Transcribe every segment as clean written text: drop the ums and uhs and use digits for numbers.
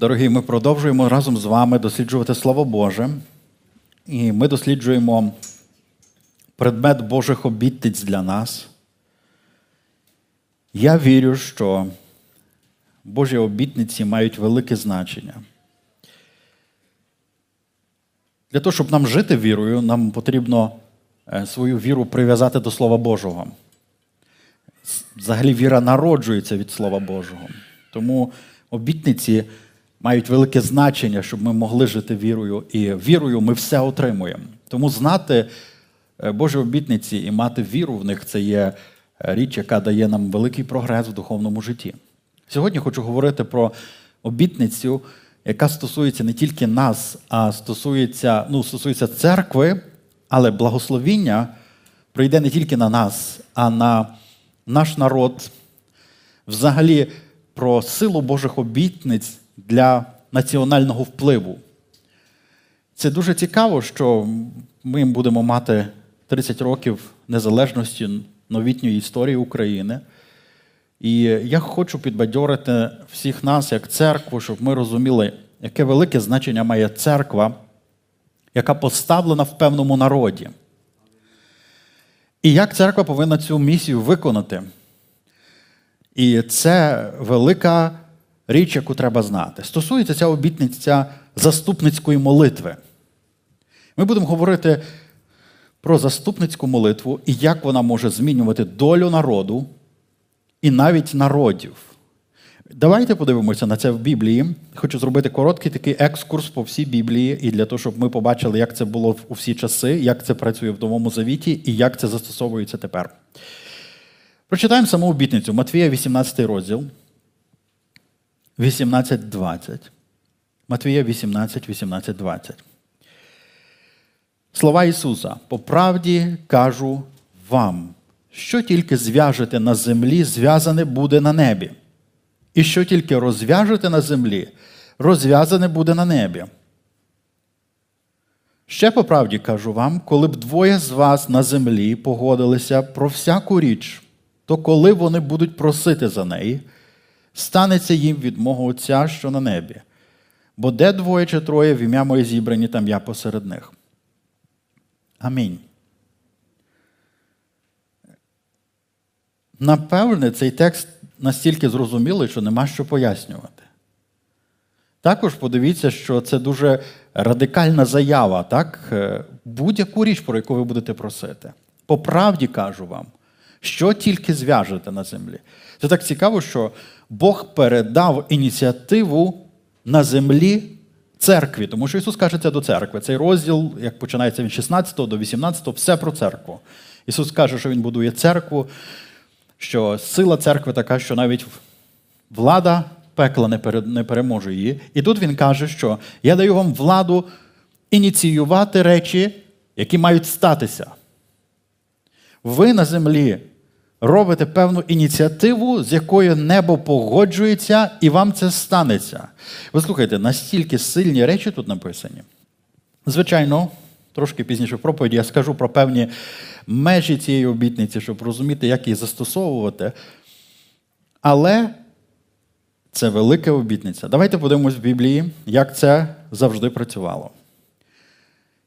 Дорогі, ми продовжуємо разом з вами досліджувати Слово Боже. І ми досліджуємо предмет Божих обітниць для нас. Я вірю, що Божі обітниці мають велике значення. Для того, щоб нам жити вірою, нам потрібно свою віру прив'язати до Слова Божого. Взагалі віра народжується від Слова Божого. Тому обітниці мають велике значення, щоб ми могли жити вірою. І вірою ми все отримуємо. Тому знати Божі обітниці і мати віру в них – це є річ, яка дає нам великий прогрес в духовному житті. Сьогодні хочу говорити про обітницю, яка стосується не тільки нас, а стосується церкви, але благословіння прийде не тільки на нас, а на наш народ. Взагалі, про силу Божих обітниць для національного впливу. Це дуже цікаво, що ми будемо мати 30 років незалежності новітньої історії України. І я хочу підбадьорити всіх нас, як церкву, щоб ми розуміли, яке велике значення має церква, яка поставлена в певному народі. І як церква повинна цю місію виконати. І це велика річ, яку треба знати. Стосується ця обітниця заступницької молитви. Ми будемо говорити про заступницьку молитву і як вона може змінювати долю народу і навіть народів. Давайте подивимося на це в Біблії. Хочу зробити короткий такий екскурс по всій Біблії, і для того, щоб ми побачили, як це було у всі часи, як це працює в Новому Завіті і як це застосовується тепер. Прочитаємо саму обітницю. Матвія, 18 розділ, 18-20. Матвія, 18, 18-20. Слова Ісуса. «По правді кажу вам, що тільки зв'яжете на землі, зв'язане буде на небі. І що тільки розв'яжете на землі, розв'язане буде на небі. Ще по правді кажу вам, коли б двоє з вас на землі погодилися про всяку річ, то коли вони будуть просити за неї, станеться їм від мого Отця, що на небі. Бо де двоє чи троє в ім'я моє зібрані, там я посеред них». Амінь. Напевне, цей текст настільки зрозумілий, що нема що пояснювати. Також подивіться, що це дуже радикальна заява, так? Будь-яку річ, про яку ви будете просити. По правді кажу вам, що тільки зв'яжете на землі. Це так цікаво, що Бог передав ініціативу на землі церкві, тому що Ісус каже це до церкви. Цей розділ, як починається від 16 до 18, все про церкву. Ісус каже, що Він будує церкву, що сила церкви така, що навіть влада пекла не переможе її. І тут Він каже, що я даю вам владу ініціювати речі, які мають статися. Ви на землі робите певну ініціативу, з якою небо погоджується, і вам це станеться. Ви слухайте, настільки сильні речі тут написані. Звичайно, трошки пізніше в проповіді я скажу про певні межі цієї обітниці, щоб розуміти, як її застосовувати. Але це велика обітниця. Давайте подивимось в Біблії, як це завжди працювало.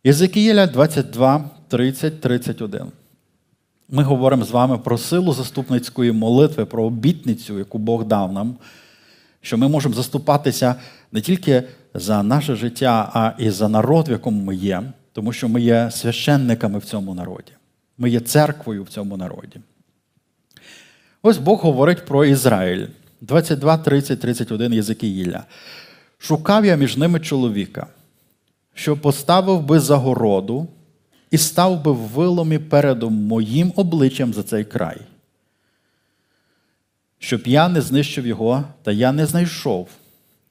Єзекіїля 22, 30, 31. Ми говоримо з вами про силу заступницької молитви, про обітницю, яку Бог дав нам, що ми можемо заступатися не тільки за наше життя, а і за народ, в якому ми є, тому що ми є священниками в цьому народі. Ми є церквою в цьому народі. Ось Бог говорить про Ізраїль. 22, 30, 31 Єзекіїля. «Шукав я між ними чоловіка, що поставив би загороду, і став би в виломі перед моїм обличчям за цей край, щоб я не знищив його, та я не знайшов,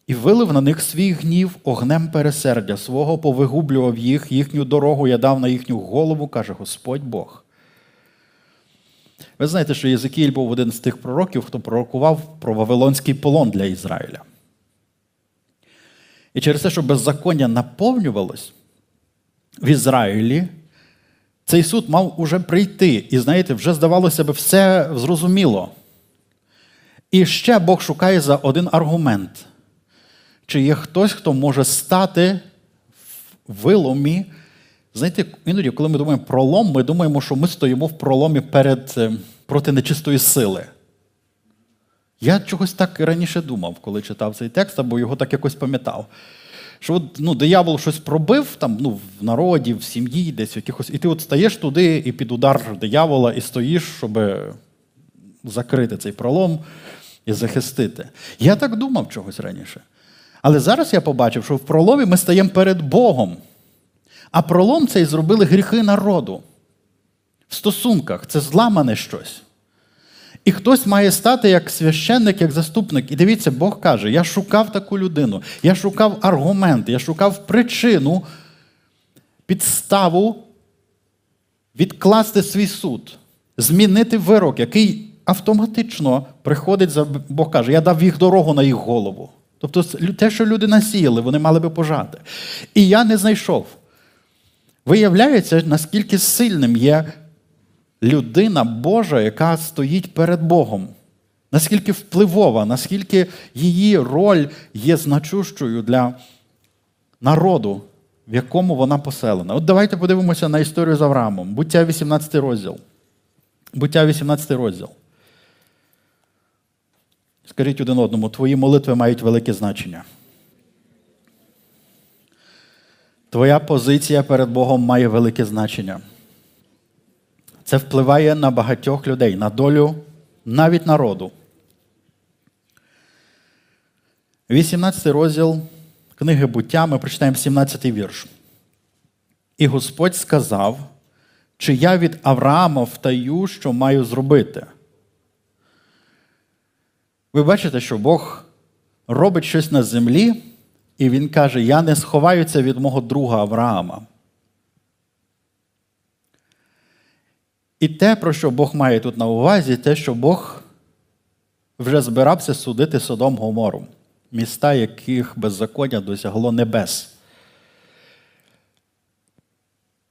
і вилив на них свій гнів огнем пересердя свого, повигублював їх, їхню дорогу я дав на їхню голову, каже Господь Бог». Ви знаєте, що Єзекіїль був один з тих пророків, хто пророкував про вавилонський полон для Ізраїля. І через те, що беззаконня наповнювалось в Ізраїлі, цей суд мав уже прийти. І, знаєте, вже здавалося б, все зрозуміло. І ще Бог шукає за один аргумент. чи є хтось, хто може стати в виломі. Знаєте, іноді, коли ми думаємо пролом, ми думаємо, що ми стоїмо в проломі проти нечистої сили. Я чогось так раніше думав, коли читав цей текст, або його так якось пам'ятав. Що от, диявол щось пробив там, в народі, в сім'ї, десь якихось, і ти от стаєш туди і під удар диявола, і стоїш, щоб закрити цей пролом і захистити. Я так думав чогось раніше. Але зараз я побачив, що в проломі ми стаємо перед Богом. А пролом цей зробили гріхи народу. В стосунках. Це зламане щось. І хтось має стати як священник, як заступник. І дивіться, Бог каже, я шукав таку людину, я шукав аргумент, я шукав причину, підставу відкласти свій суд, змінити вирок, який автоматично приходить, Бог каже, я дав їх дорогу на їх голову. Тобто те, що люди насіяли, вони мали би пожати. І я не знайшов. Виявляється, наскільки сильним є людина Божа, яка стоїть перед Богом. Наскільки впливова, наскільки її роль є значущою для народу, в якому вона поселена. От давайте подивимося на історію з Авраамом. Буття 18 розділ. Буття 18 розділ. Скажіть один одному, твої молитви мають велике значення. Твоя позиція перед Богом має велике значення. Це впливає на багатьох людей, на долю навіть народу. 18 розділ книги Буття, ми прочитаємо 17 вірш. І Господь сказав, чи я від Авраама втаю, що маю зробити. Ви бачите, що Бог робить щось на землі, і Він каже, я не сховаю це від мого друга Авраама. І те, про що Бог має тут на увазі, те, що Бог вже збирався судити Содом, Гомору, міста, яких беззаконня досягло небес.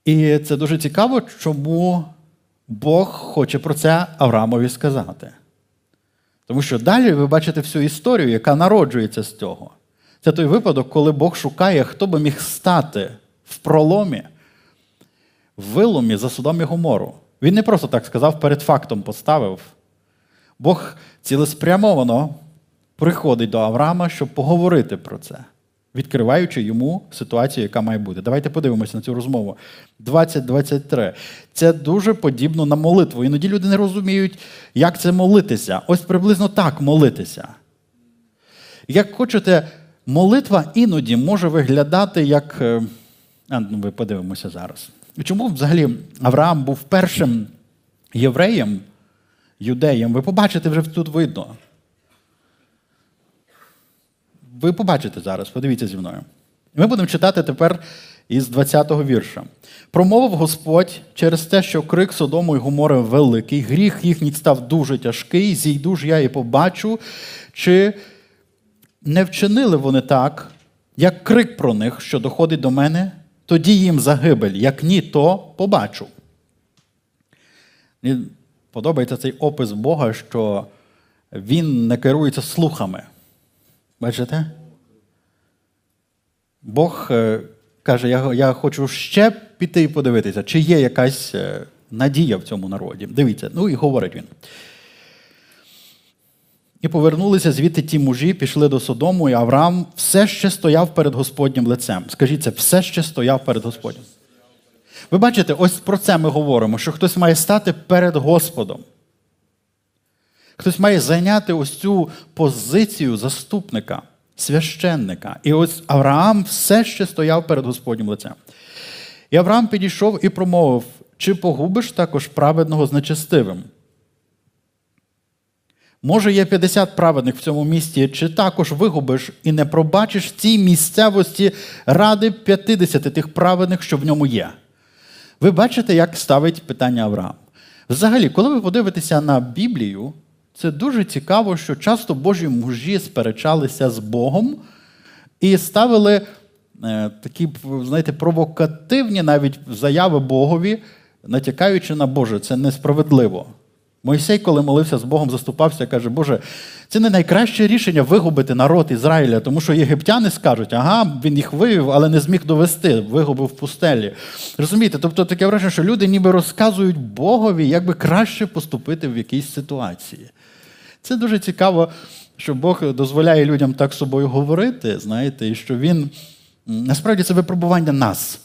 І це дуже цікаво, чому Бог хоче про це Авраамові сказати. Тому що далі ви бачите всю історію, яка народжується з цього. Це той випадок, коли Бог шукає, хто би міг стати в проломі, в виломі за Содом і Гомору. Він не просто так сказав, перед фактом поставив. Бог цілеспрямовано приходить до Авраама, щоб поговорити про це, відкриваючи йому ситуацію, яка має бути. Давайте подивимося на цю розмову. 20-23. Це дуже подібно на молитву. Іноді люди не розуміють, як це молитися. Ось приблизно так молитися. Як хочете, молитва іноді може виглядати як... ми подивимося зараз. Чому взагалі Авраам був першим євреєм, юдеєм? Ви побачите, вже тут видно. Ви побачите зараз, подивіться зі мною. Ми будемо читати тепер із 20-го вірша. «Промовив Господь через те, що крик Содому і Гомори великий, гріх їхній став дуже тяжкий, зійду ж я і побачу, чи не вчинили вони так, як крик про них, що доходить до мене, тоді їм загибель, як ні, то побачу». Мені подобається цей опис Бога, що він не керується слухами. Бачите? Бог каже, я хочу ще піти і подивитися, чи є якась надія в цьому народі. Дивіться, і говорить він. І повернулися звідти ті мужі, пішли до Содому, і Авраам все ще стояв перед Господнім лицем. Скажіть це, все ще стояв перед Господнім. Ви бачите, ось про це ми говоримо, що хтось має стати перед Господом. Хтось має зайняти ось цю позицію заступника, священника. І ось Авраам все ще стояв перед Господнім лицем. І Авраам підійшов і промовив, чи погубиш також праведного з нечестивим? Може, є 50 праведних в цьому місті, чи також вигубиш і не пробачиш цій місцевості ради 50 тих праведних, що в ньому є. Ви бачите, як ставить питання Авраам. Взагалі, коли ви подивитеся на Біблію, це дуже цікаво, що часто Божі мужі сперечалися з Богом і ставили такі, знаєте, провокативні навіть заяви Богові, натякаючи на Боже, це несправедливо. Мойсей, коли молився з Богом, заступався, каже: Боже, це не найкраще рішення вигубити народ Ізраїля, тому що єгиптяни скажуть: ага, він їх вивів, але не зміг довести, вигубив в пустелі. Розумієте, тобто таке враження, що люди ніби розказують Богові, як би краще поступити в якійсь ситуації. Це дуже цікаво, що Бог дозволяє людям так з собою говорити, знаєте, і що він, насправді, це випробування нас.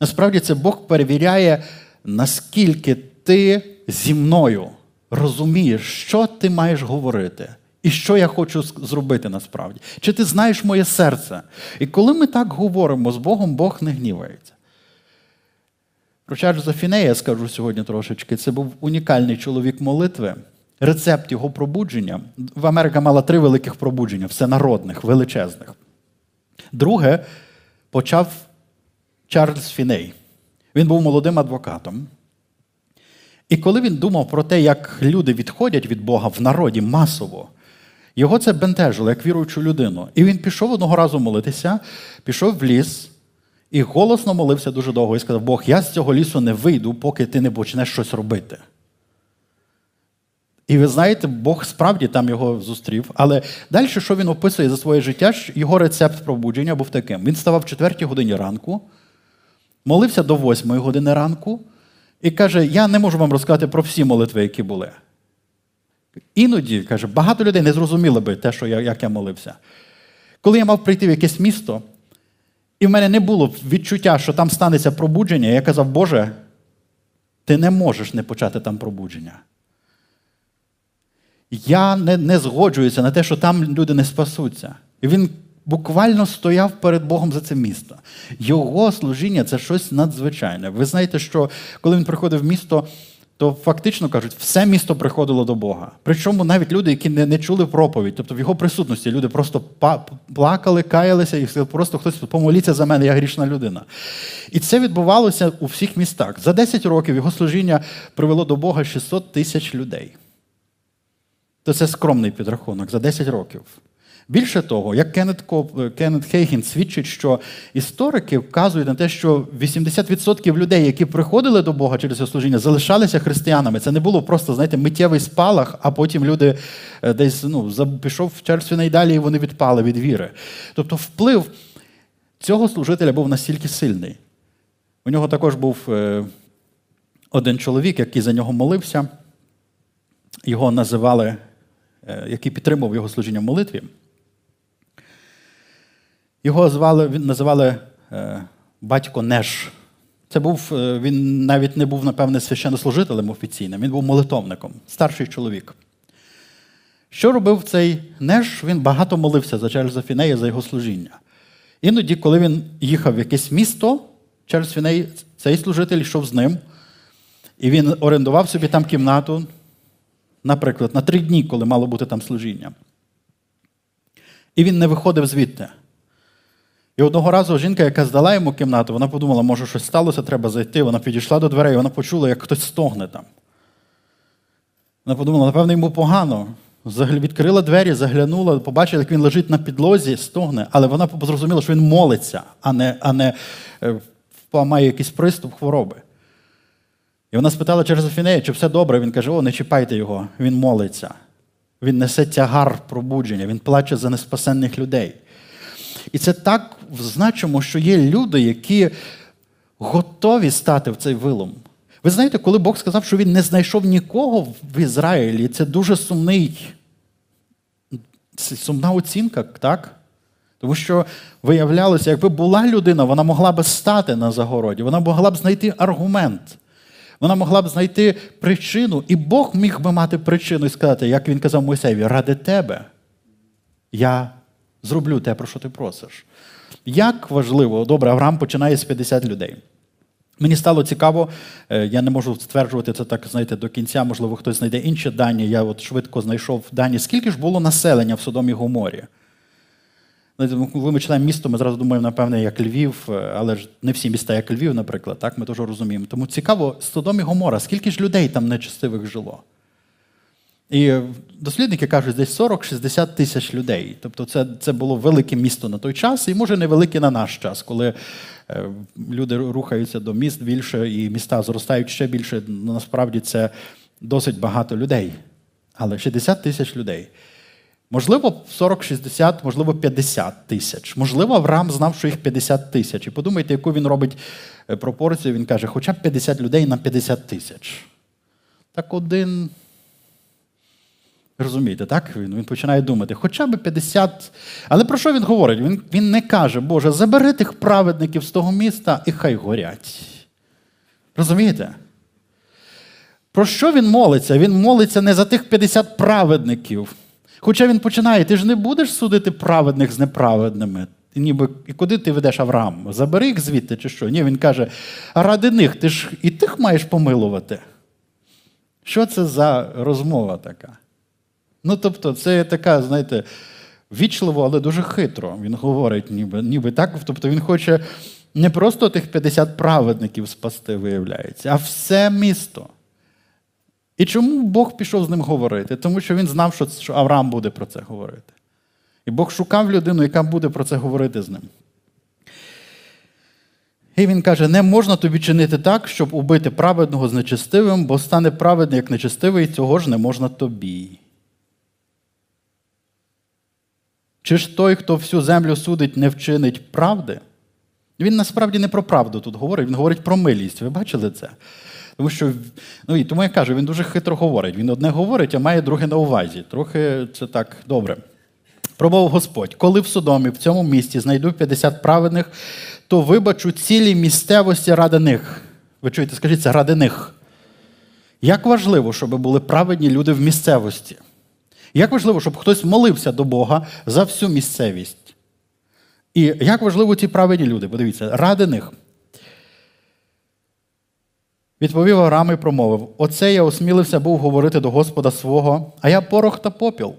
Насправді, це Бог перевіряє, наскільки ти зі мною розумієш, що ти маєш говорити і що я хочу зробити насправді. Чи ти знаєш моє серце? І коли ми так говоримо з Богом, Бог не гнівається. Про Чарльза Фіннея я скажу сьогодні трошечки. Це був унікальний чоловік молитви. Рецепт його пробудження. Америка мала 3 великих пробудження, всенародних, величезних. Друге почав Чарльз Фінней. Він був молодим адвокатом. І коли він думав про те, як люди відходять від Бога в народі масово, його це бентежило, як віруючу людину. І він пішов одного разу молитися, пішов в ліс і голосно молився дуже довго. І сказав: Бог, я з цього лісу не вийду, поки ти не почнеш щось робити. І ви знаєте, Бог справді там його зустрів. Але далі, що він описує за своє життя, його рецепт пробудження був таким. Він ставав в 4-й годині ранку, молився до 8-ї години ранку, і каже: я не можу вам розказати про всі молитви, які були. Іноді, каже, багато людей не зрозуміло би те, що як я молився. Коли я мав прийти в якесь місто, і в мене не було відчуття, що там станеться пробудження, я казав: Боже, ти не можеш не почати там пробудження. Я не згоджуюся на те, що там люди не спасуться. І він буквально стояв перед Богом за це місто. Його служіння – це щось надзвичайне. Ви знаєте, що коли він приходив в місто, то фактично, кажуть, все місто приходило до Бога. Причому навіть люди, які не чули проповідь, тобто в його присутності люди просто плакали, каялися, і просто хтось: помоліться за мене, я грішна людина. І це відбувалося у всіх містах. За 10 років його служіння привело до Бога 600 000 людей. То це скромний підрахунок за 10 років. Більше того, як Кеннет Хейгін свідчить, що історики вказують на те, що 80% людей, які приходили до Бога через його служіння, залишалися християнами. Це не було просто, знаєте, миттєвий спалах, а потім люди десь, пішов в черзі найдалі, і вони відпали від віри. Тобто вплив цього служителя був настільки сильний. У нього також був один чоловік, який за нього молився. Його називали, який підтримував його служіння в молитві. Його називали Батько Неж. Це був, він навіть не був, напевне, священнослужителем офіційним, він був молитовником, старший чоловік. Що робив цей Неж? Він багато молився за Чарльза Фіннея, за його служіння. Іноді, коли він їхав в якесь місто, Чарльз Фінней, цей служитель, йшов з ним, і він орендував собі там кімнату, наприклад, на 3 дні, коли мало бути там служіння. І він не виходив звідти. І одного разу жінка, яка здала йому кімнату, вона подумала: може, щось сталося, треба зайти. Вона підійшла до дверей, вона почула, як хтось стогне там. Вона подумала: напевно, йому погано. Відкрила двері, заглянула, побачила, як він лежить на підлозі, стогне. Але вона зрозуміла, що він молиться, а не має якийсь приступ хвороби. І вона спитала Чарльза Фіннея, чи все добре. Він каже: не чіпайте його, він молиться. Він несе тягар пробудження, він плаче за неспасенних людей. І це так значимо, що є люди, які готові стати в цей вилом. Ви знаєте, коли Бог сказав, що він не знайшов нікого в Ізраїлі, це дуже сумна оцінка, так? Тому що виявлялося, якби була людина, вона могла б стати на загороді, вона могла б знайти аргумент. Вона могла б знайти причину, і Бог міг би мати причину і сказати, як він казав Мойсеєві: ради тебе я зроблю те, про що ти просиш. Як важливо, добре, Авраам починає з 50 людей. Мені стало цікаво, я не можу стверджувати це так, знаєте, до кінця, можливо, хтось знайде інші дані, я от швидко знайшов дані, скільки ж було населення в Содомі і Гоморі. Коли ми читаємо місто, ми зразу думаємо, напевне, як Львів, але ж не всі міста, як Львів, наприклад, так, ми теж розуміємо. Тому цікаво, Содом і Гомора, скільки ж людей там нечестивих жило? І дослідники кажуть, десь 40-60 000 людей. Тобто це було велике місто на той час, і, може, невелике на наш час, коли люди рухаються до міст більше, і міста зростають ще більше, насправді це досить багато людей, але 60 тисяч людей. Можливо, 40-60, можливо, 50 тисяч. Можливо, Авраам знав, що їх 50 тисяч. І подумайте, яку він робить пропорцію. Він каже, хоча б 50 людей на 50 тисяч. Так один... Розумієте, так? Він починає думати, хоча б 50... Але про що він говорить? Він не каже, Боже, забери тих праведників з того міста і хай горять. Розумієте? Про що він молиться? Він молиться не за тих 50 праведників. Хоча він починає, ти ж не будеш судити праведних з неправедними. Ніби, і куди ти ведеш Авраам? Забери їх звідти чи що? Ні, він каже, а ради них ти ж і тих маєш помилувати. Що це за розмова така? Ну, тобто, це така, знаєте, вічливо, але дуже хитро. Він говорить ніби так. Тобто, він хоче не просто тих 50 праведників спасти, виявляється, а все місто. І чому Бог пішов з ним говорити? Тому що він знав, що Авраам буде про це говорити. І Бог шукав людину, яка буде про це говорити з ним. І він каже, не можна тобі чинити так, щоб убити праведного з нечестивим, бо стане праведний, як нечестивий, і цього ж не можна тобі. Чи ж той, хто всю землю судить, не вчинить правди? Він насправді не про правду тут говорить, він говорить про милість. Ви бачили це? Тому що, і тому я кажу, він дуже хитро говорить. Він одне говорить, а має друге на увазі. Трохи це так добре. Промовив Господь, коли в Содомі, в цьому місті, знайду 50 праведних, то вибачу цілі місцевості ради них. Ви чуєте, скажіть, це ради них. Як важливо, щоб були праведні люди в місцевості. Як важливо, щоб хтось молився до Бога за всю місцевість. І як важливо ці праведні люди, подивіться, ради них. Відповів Авраам і промовив, оце я осмілився був говорити до Господа свого, а я порох та попіл.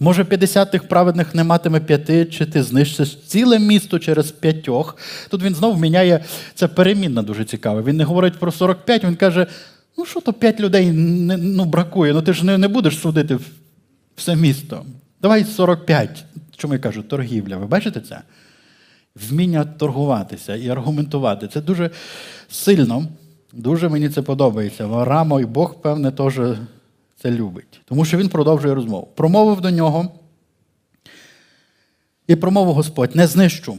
Може, 50 тих праведних не матиме 5, чи ти знищиш ціле місто через 5? Тут він знов міняє, це перемінна дуже цікава. Він не говорить про 45, він каже, ну що то 5 людей бракує, ти ж не будеш судити все місто. Давай 45. Чому я кажу? Торгівля. Ви бачите це? Вміння торгуватися і аргументувати. Це дуже сильно. Дуже мені це подобається. Авраам і Бог, певне, теж це любить. Тому що він продовжує розмову. Промовив до нього і промовив Господь, не знищу.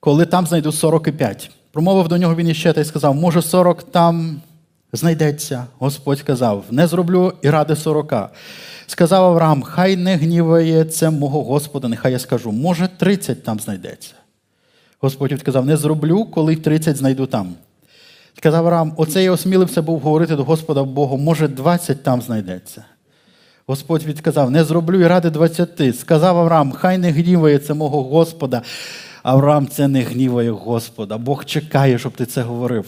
Коли там знайду 45. Промовив до нього він іще та й сказав, може 40 там знайдеться. Господь сказав, не зроблю і ради 40. Сказав Авраам, хай не гнівається мого Господа, нехай я скажу, може 30 там знайдеться. Господь відказав, не зроблю, коли 30 знайду там. Сказав Авраам, оце я осмілився був говорити до Господа Бога, може 20 там знайдеться. Господь відказав, не зроблю і ради 20. Сказав Авраам, хай не гнівається мого Господа. Авраам, це не гніває Господа. Бог чекає, щоб ти це говорив.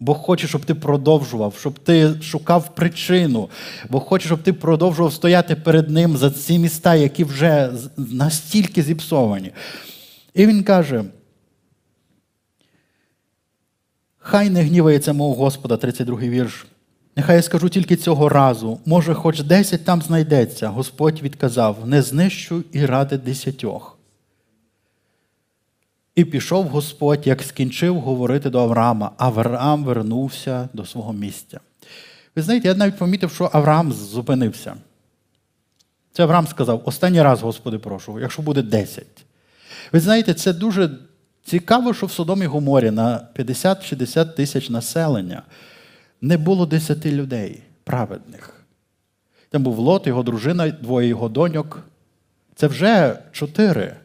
Бог хоче, щоб ти продовжував, щоб ти шукав причину. Бог хоче, щоб ти продовжував стояти перед ним за ці міста, які вже настільки зіпсовані. І він каже, хай не гнівається мого Господа, 32-й вірш. Нехай я скажу тільки цього разу, може хоч 10 там знайдеться. Господь відказав, не знищу і ради 10. І пішов Господь, як скінчив говорити до Авраама. Авраам вернувся до свого місця. Ви знаєте, я навіть помітив, що Авраам зупинився. Це Авраам сказав, останній раз, Господи, прошу, якщо буде 10. Ви знаєте, це дуже цікаво, що в Содомі і Гоморі на 50-60 тисяч населення не було 10 людей праведних. Там був Лот, його дружина, 2 його доньок. Це вже 4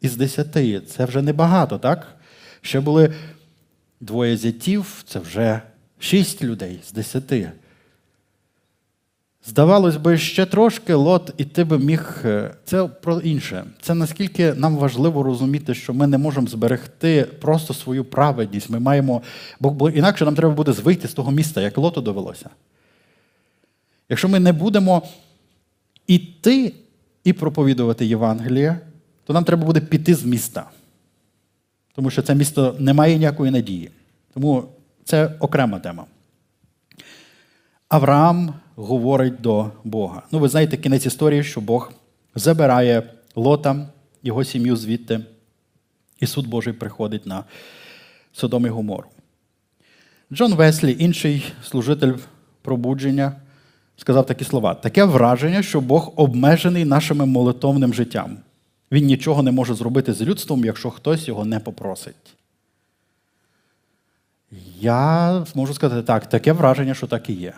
із 10. Це вже небагато, так? Ще були 2 зятів, це вже 6 людей з 10. Здавалось би, ще трошки, Лот, і ти би міг... Це про інше. Це наскільки нам важливо розуміти, що ми не можемо зберегти просто свою праведність. Ми маємо... Бо інакше нам треба буде вийти з того міста, як Лоту довелося. Якщо ми не будемо іти і проповідувати Євангеліє, то нам треба буде піти з міста. Тому що це місто не має ніякої надії. Тому це окрема тема. Авраам говорить до Бога. Ви знаєте кінець історії, що Бог забирає Лота, його сім'ю звідти, і суд Божий приходить на Содом і Гомору. Джон Веслі, інший служитель пробудження, сказав такі слова. Таке враження, що Бог обмежений нашим молитовним життям. Він нічого не може зробити з людством, якщо хтось його не попросить. Я можу сказати так, таке враження, що так і є.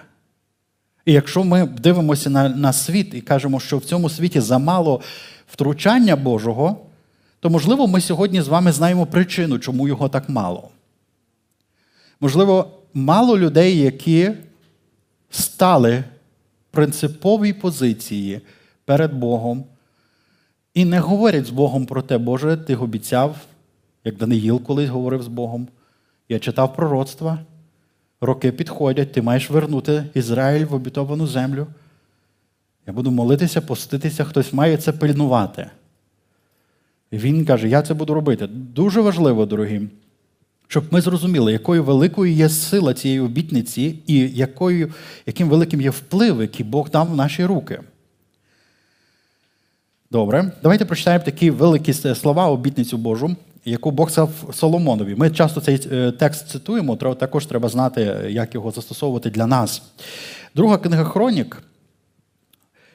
І якщо ми дивимося на світ і кажемо, що в цьому світі замало втручання Божого, то, можливо, ми сьогодні з вами знаємо причину, чому його так мало. Можливо, мало людей, які стали в принциповій позиції перед Богом і не говорять з Богом про те, Боже, ти обіцяв, як Даниїл колись говорив з Богом, я читав пророцтва, роки підходять, ти маєш вернути Ізраїль в обітовану землю. Я буду молитися, поститися, хтось має це пильнувати. І він каже, я це буду робити. Дуже важливо, дорогі, щоб ми зрозуміли, якою великою є сила цієї обітниці і яким великим є вплив, який Бог дав в наші руки. Добре, давайте прочитаємо такі великі слова, обітницю Божу, яку Бог сказав Соломонові. Ми часто цей текст цитуємо, також треба знати, як його застосовувати для нас. Друга книга Хронік,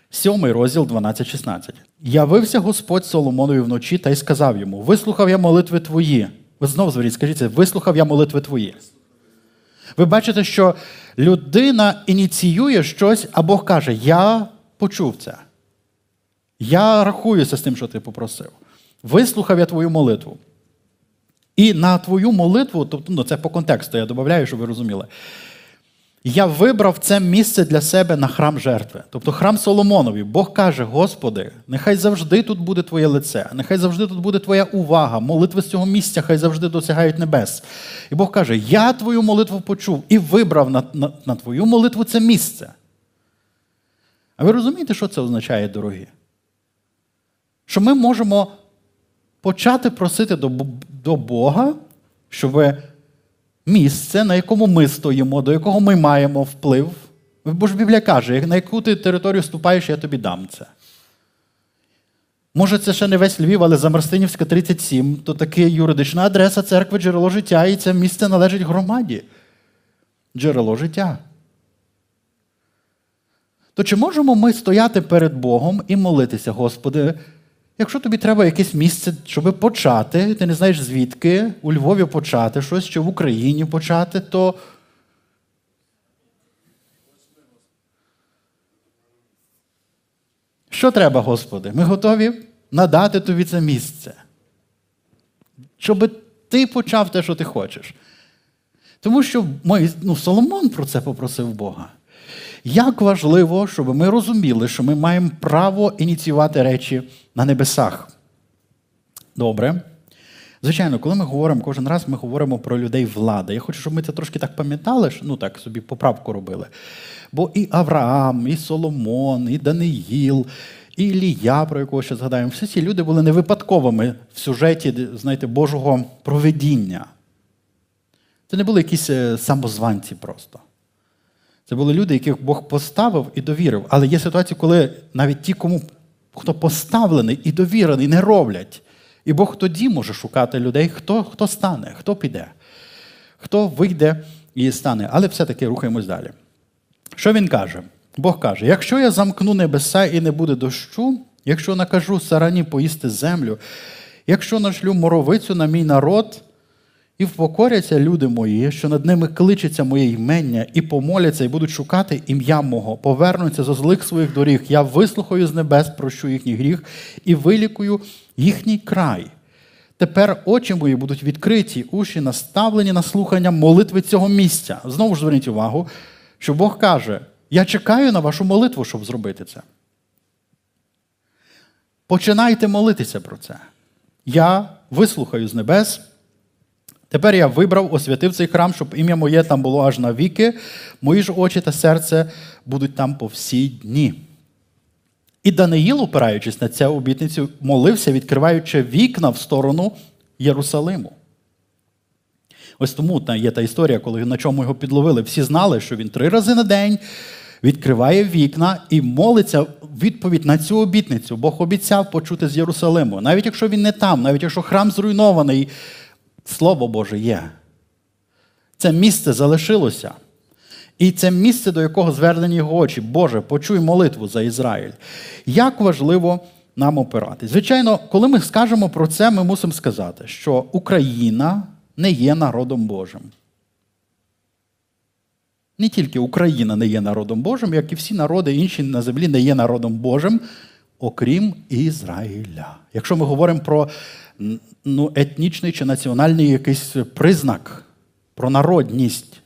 7 розділ, 12-16. «Явився Господь Соломонові вночі та й сказав йому, вислухав я молитви твої». Ви знову зверніть, скажіть, вислухав я молитви твої. Ви бачите, що людина ініціює щось, а Бог каже, я почув це. Я рахуюся з тим, що ти попросив. Вислухав я твою молитву. І на твою молитву, тобто, це по контексту, я додаю, щоб ви розуміли, я вибрав це місце для себе на храм жертви. Тобто храм Соломонові. Бог каже, Господи, нехай завжди тут буде Твоє лице, нехай завжди тут буде Твоя увага, молитви з цього місця хай завжди досягають небес. І Бог каже, я Твою молитву почув і вибрав на Твою молитву це місце. А ви розумієте, що це означає, дорогі? Що ми можемо почати просити до Бога, щоб місце, на якому ми стоїмо, до якого ми маємо вплив. Бо ж Біблія каже, на яку ти територію вступаєш, я тобі дам це. Може, це ще не весь Львів, але Замарстинівська, 37, то таки юридична адреса церкви «Джерело життя», і це місце належить громаді. «Джерело життя». То чи можемо ми стояти перед Богом і молитися, Господи, якщо тобі треба якесь місце, щоб почати, ти не знаєш звідки, у Львові почати щось, чи в Україні почати, то що треба, Господи? Ми готові надати тобі це місце. Щоб ти почав те, що ти хочеш. Тому що Соломон про це попросив Бога. Як важливо, щоб ми розуміли, що ми маємо право ініціювати речі на небесах. Добре. Звичайно, коли ми говоримо, кожен раз ми говоримо про людей влади. Я хочу, щоб ми це трошки так пам'ятали, так собі поправку робили. Бо і Авраам, і Соломон, і Даниїл, і Ілія, про якого ще згадаємо, всі ці люди були не випадковими в сюжеті, знаєте, Божого провидіння. Це не були якісь самозванці просто. Це були люди, яких Бог поставив і довірив. Але є ситуації, коли навіть ті, хто поставлений і довірений, не роблять. І Бог тоді може шукати людей, хто стане, хто піде, хто вийде і стане. Але все-таки рухаємось далі. Що він каже? Бог каже, якщо я замкну небеса і не буде дощу, якщо накажу сарані поїсти землю, якщо нашлю моровицю на мій народ, і впокоряться люди мої, що над ними кличеться моє імення, і помоляться, і будуть шукати ім'я мого, повернуться зо злих своїх доріг. Я вислухаю з небес, прощу їхній гріх і вилікую їхній край. Тепер очі мої будуть відкриті, уші наставлені на слухання молитви цього місця. Знову ж зверніть увагу, що Бог каже, я чекаю на вашу молитву, щоб зробити це. Починайте молитися про це. Я вислухаю з небес. Тепер я вибрав, освятив цей храм, щоб ім'я моє там було аж навіки. Мої ж очі та серце будуть там по всі дні. І Даниїл, опираючись на цю обітницю, молився, відкриваючи вікна в сторону Єрусалиму. Ось тому є та історія, коли на чому його підловили. Всі знали, що він 3 рази на день відкриває вікна і молиться відповідь на цю обітницю. Бог обіцяв почути з Єрусалиму. Навіть якщо він не там, навіть якщо храм зруйнований, Слово Боже є. Це місце залишилося. І це місце, до якого звернені його очі. Боже, почуй молитву за Ізраїль. Як важливо нам опиратись. Звичайно, коли ми скажемо про це, ми мусимо сказати, що Україна не є народом Божим. Не тільки Україна не є народом Божим, як і всі народи інші на землі не є народом Божим, окрім Ізраїля. Якщо ми говоримо про етнічний чи національний якийсь признак, про народність.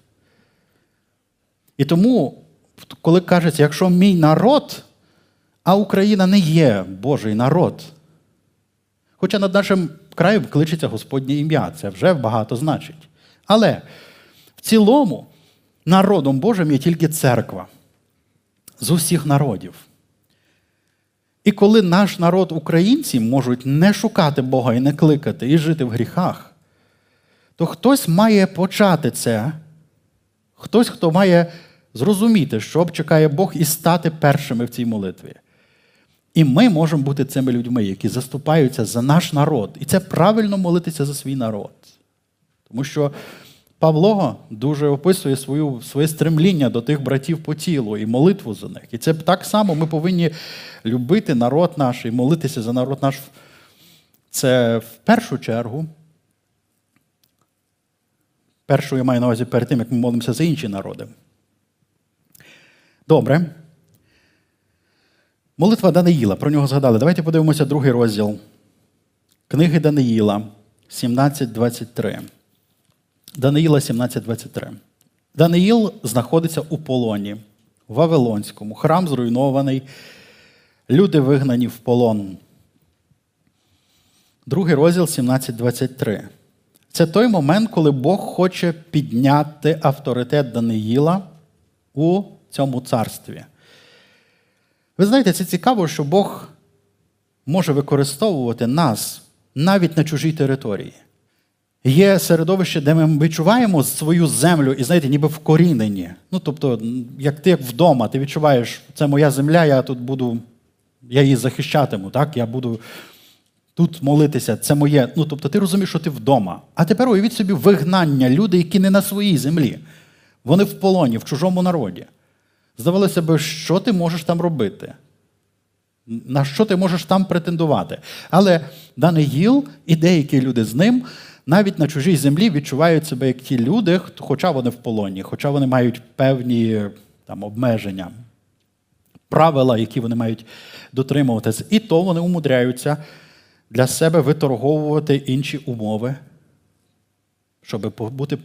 І тому, коли кажеться, якщо мій народ, а Україна не є Божий народ, хоча над нашим краєм кличеться Господнє ім'я, це вже багато значить. Але в цілому народом Божим є тільки церква з усіх народів. І коли наш народ, українці, можуть не шукати Бога і не кликати, і жити в гріхах, то хтось має почати це, хтось, хто має зрозуміти, що чекає Бог, і стати першими в цій молитві. І ми можемо бути цими людьми, які заступаються за наш народ. І це правильно молитися за свій народ. Тому що Павло дуже описує своє стремління до тих братів по тілу і молитву за них. І це так само ми повинні любити народ наш і молитися за народ наш. Це в першу чергу. Першу я маю на увазі перед тим, як ми молимося за інші народи. Добре. Молитва Даниїла, про нього згадали. Давайте подивимося другий розділ книги Даниїла, 17:23. Даниїла 17:23. Даниїл знаходиться у полоні, в Вавилонському. Храм зруйнований, люди вигнані в полон. Другий розділ 17:23. Це той момент, коли Бог хоче підняти авторитет Даниїла у цьому царстві. Ви знаєте, це цікаво, що Бог може використовувати нас навіть на чужій території. Є середовище, де ми відчуваємо свою землю і, знаєте, ніби вкорінені. Тобто, як ти вдома, ти відчуваєш, це моя земля, я тут буду, я її захищатиму, так? Я буду тут молитися, це моє. Тобто, ти розумієш, що ти вдома. А тепер уявіть собі вигнання, люди, які не на своїй землі. Вони в полоні, в чужому народі. Здавалося б, що ти можеш там робити? На що ти можеш там претендувати? Але Даниїл і деякі люди з ним навіть на чужій землі відчувають себе як ті люди, хоча вони в полоні, хоча вони мають певні обмеження, правила, які вони мають дотримуватись. І то вони умудряються для себе виторговувати інші умови, щоб бути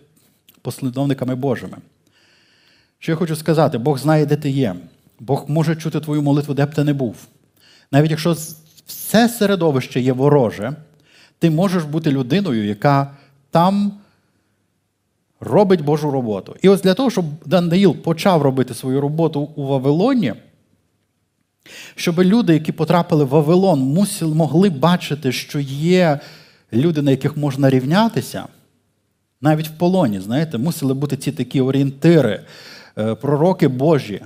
послідовниками Божими. Що я хочу сказати? Бог знає, де ти є. Бог може чути твою молитву, де б ти не був. Навіть якщо все середовище є вороже, ти можеш бути людиною, яка там робить Божу роботу. І ось для того, щоб Даниїл почав робити свою роботу у Вавилоні, щоб люди, які потрапили в Вавилон, могли бачити, що є люди, на яких можна рівнятися, навіть в полоні, знаєте, мусили бути ці такі орієнтири, пророки Божі,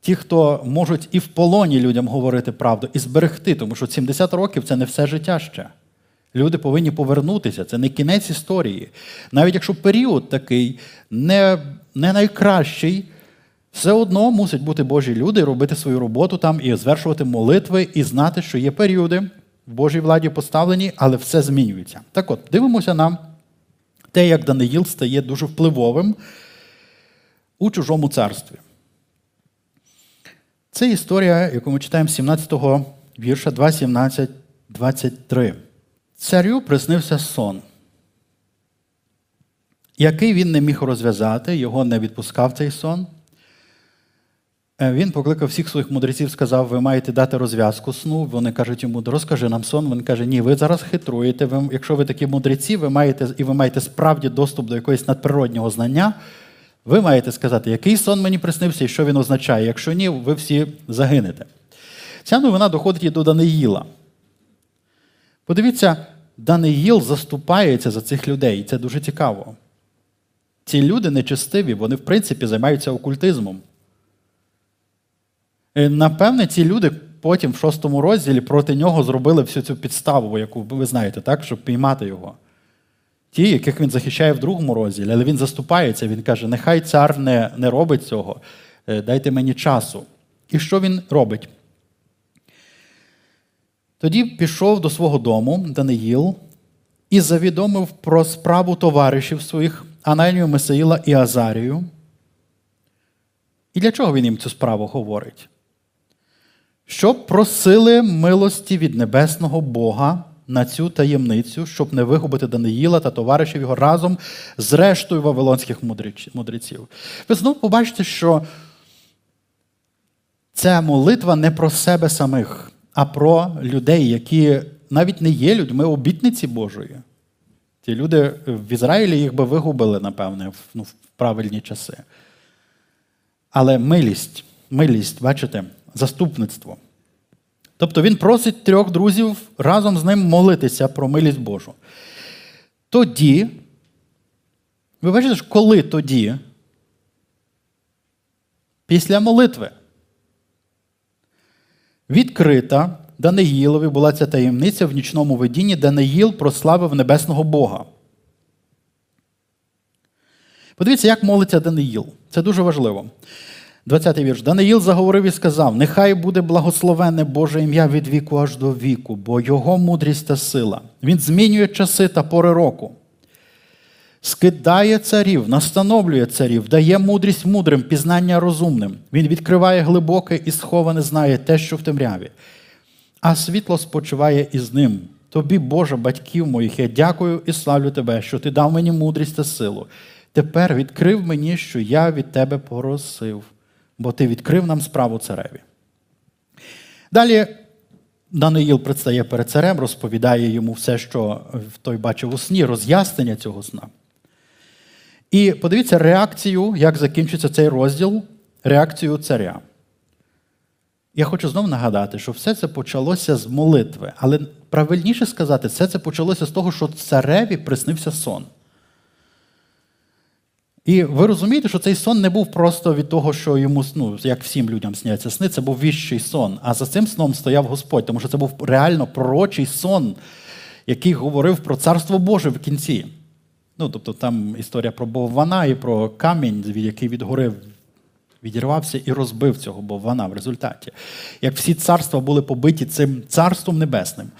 ті, хто можуть і в полоні людям говорити правду, і зберегти, тому що 70 років – це не все життя ще. Люди повинні повернутися, це не кінець історії. Навіть якщо період такий не найкращий, все одно мусять бути Божі люди, робити свою роботу там і звершувати молитви, і знати, що є періоди в Божій владі поставлені, але все змінюється. Так от, дивимося на те, як Даниїл стає дуже впливовим у чужому царстві. Це історія, яку ми читаємо з 17-го вірша 2:17-23. Царю приснився сон, який він не міг розв'язати, його не відпускав цей сон. Він покликав всіх своїх мудреців, сказав, ви маєте дати розв'язку сну. Вони кажуть йому, розкажи нам сон. Він каже, ні, ви зараз хитруєте. Якщо ви такі мудреці, ви маєте справді доступ до якогось надприроднього знання, ви маєте сказати, який сон мені приснився і що він означає. Якщо ні, ви всі загинете. Ця новина доходить і до Даниїла. Подивіться, Даниїл заступається за цих людей, і це дуже цікаво. Ці люди нечистиві, вони, в принципі, займаються окультизмом. І, напевне, ці люди потім в 6-му розділі проти нього зробили всю цю підставу, яку ви знаєте, так, щоб піймати його. ті, яких він захищає в другому розділі, але він заступається, він каже, нехай цар не робить цього, дайте мені часу. І що він робить? Тоді пішов до свого дому Даниїл і завідомив про справу товаришів своїх Ананію, Мисаїла і Азарію. І для чого він їм цю справу говорить? Щоб просили милості від небесного Бога на цю таємницю, щоб не вигубити Даниїла та товаришів його разом з рештою вавилонських мудреців. Ви знову побачите, що ця молитва не про себе самих, а про людей, які навіть не є людьми обітниці Божої. Ті люди в Ізраїлі їх би вигубили, напевне, в правильні часи. Але милість, бачите, заступництво. Тобто він просить трьох друзів разом з ним молитися про милість Божу. Тоді, ви бачите, коли тоді? Після молитви. Відкрита Даниїлові була ця таємниця в нічному видінні. Даниїл прославив небесного Бога. Подивіться, як молиться Даниїл. Це дуже важливо. 20-й вірш. Даниїл заговорив і сказав, нехай буде благословенне Боже ім'я від віку аж до віку, бо його мудрість та сила. Він змінює часи та пори року. Скидає царів, настановлює царів, дає мудрість мудрим, пізнання розумним. Він відкриває глибоке і сховане знає те, що в темряві. А світло спочиває із ним. Тобі, Боже, батьків моїх, я дякую і славлю Тебе, що Ти дав мені мудрість та силу. Тепер відкрив мені, що я від Тебе просив, бо Ти відкрив нам справу цареві. Далі Даниїл предстає перед царем, розповідає йому все, що той бачив у сні, роз'яснення цього сна. І подивіться реакцію, як закінчиться цей розділ, реакцію царя. Я хочу знову нагадати, що все це почалося з молитви, але правильніше сказати, все це почалося з того, що цареві приснився сон. І ви розумієте, що цей сон не був просто від того, що йому, як всім людям сняться сни, це був віщий сон. А за цим сном стояв Господь, тому що це був реально пророчий сон, який говорив про Царство Боже в кінці. Тобто там історія про боввана і про камінь, який від гори відірвався і розбив цього боввана в результаті. Як всі царства були побиті цим Царством Небесним,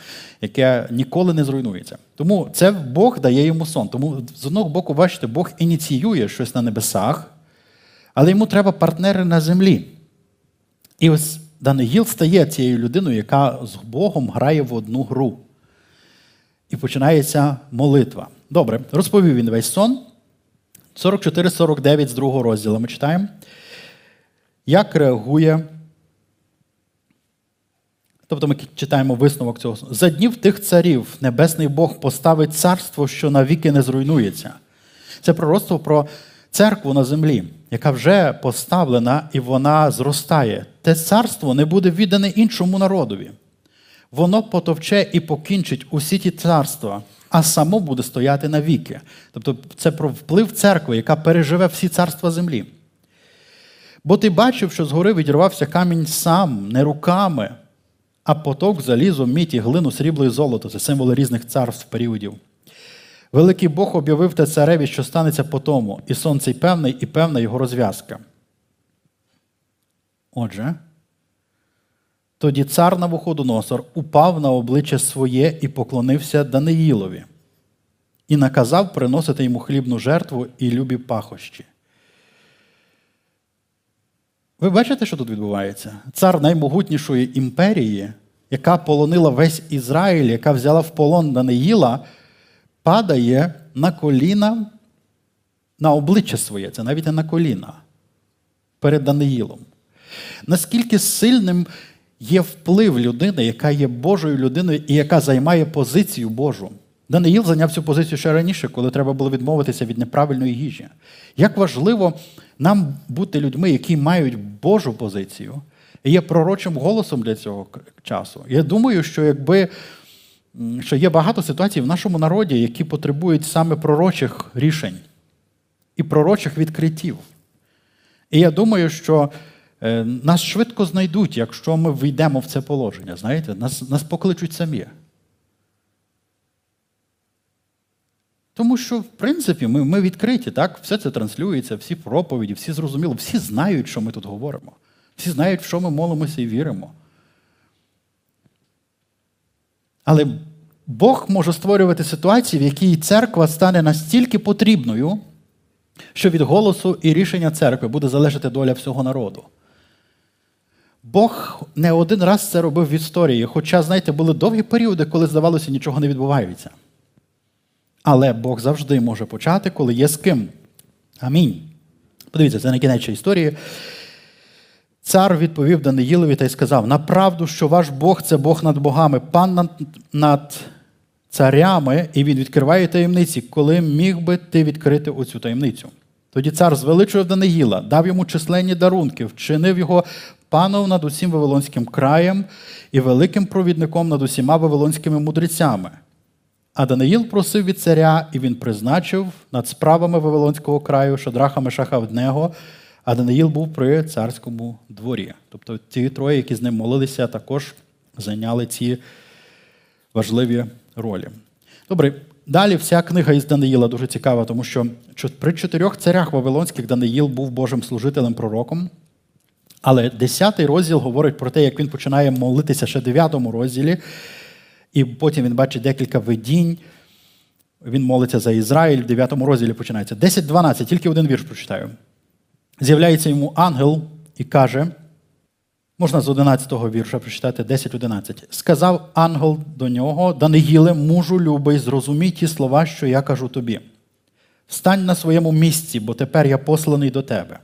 яке ніколи не зруйнується. Тому це Бог дає йому сон. Тому з одного боку, бачите, Бог ініціює щось на небесах, але йому треба партнери на землі. І ось Даниїл стає цією людиною, яка з Богом грає в одну гру. І починається молитва. Добре, розповів він весь сон. 44-49 з другого розділу ми читаємо. Як реагує, тобто ми читаємо висновок цього. За днів тих царів небесний Бог поставить царство, що навіки не зруйнується. Це пророцтво про церкву на землі, яка вже поставлена і вона зростає. Те царство не буде віддане іншому народові. Воно потовче і покінчить усі ті царства, а само буде стояти навіки. Тобто це про вплив церкви, яка переживе всі царства землі. Бо ти бачив, що згори відірвався камінь сам, не руками, а поток залізо, мідь і глину, срібло і золото. Це символи різних царств, періодів. Великий Бог об'явив те цареві, що станеться по тому, і сон цей певний, і певна його розв'язка. Отже, тоді цар Навуходоносор упав на обличчя своє і поклонився Даниїлові, і наказав приносити йому хлібну жертву і любі пахощі. Ви бачите, що тут відбувається? Цар наймогутнішої імперії, яка полонила весь Ізраїль, яка взяла в полон Даниїла, падає на коліна, на обличчя своє, це навіть не на коліна, перед Даниїлом. Наскільки сильним є вплив людини, яка є Божою людиною і яка займає позицію Божу? Даниїл зайняв цю позицію ще раніше, коли треба було відмовитися від неправильної їжі. Як важливо нам бути людьми, які мають Божу позицію, і є пророчим голосом для цього часу. Я думаю, що що є багато ситуацій в нашому народі, які потребують саме пророчих рішень і пророчих відкриттів. І я думаю, що нас швидко знайдуть, якщо ми війдемо в це положення. Знаєте, нас покличуть самі. Тому що, в принципі, ми відкриті, так? Все це транслюється, всі проповіді, всі зрозуміло, всі знають, що ми тут говоримо. Всі знають, в що ми молимося і віримо. Але Бог може створювати ситуації, в якій церква стане настільки потрібною, що від голосу і рішення церкви буде залежати доля всього народу. Бог не один раз це робив в історії, хоча, знаєте, були довгі періоди, коли, здавалося, нічого не відбувається. Але Бог завжди може почати, коли є з ким. Амінь. Подивіться, це не кінець історії. Цар відповів Даниїлові та й сказав: «Направду, що ваш Бог – це Бог над богами, пан над царями, і він відкриває таємниці. Коли міг би ти відкрити оцю таємницю?» Тоді цар звеличував Даниїла, дав йому численні дарунки, вчинив його паном над усім Вавилонським краєм і великим провідником над усіма вавилонськими мудрецями. А Даниїл просив від царя, і він призначив над справами Вавилонського краю Шадраха, Мешаха, Авденаго. А Даниїл був при царському дворі. Тобто ті троє, які з ним молилися, також зайняли ці важливі ролі. Добре, далі вся книга із Даниїла дуже цікава, тому що при 4 царях вавилонських Даниїл був Божим служителем, пророком. Але 10-й розділ говорить про те, як він починає молитися ще в 9-му розділі, і потім він бачить декілька видінь. Він молиться за Ізраїль, в 9-му розділі починається. 10-12, тільки один вірш прочитаю. З'являється йому ангел і каже, можна з 11-го вірша прочитати, 10-11. «Сказав ангел до нього: Даниїле, мужу любий, зрозумій ті слова, що я кажу тобі. Встань на своєму місці, бо тепер я посланий до тебе.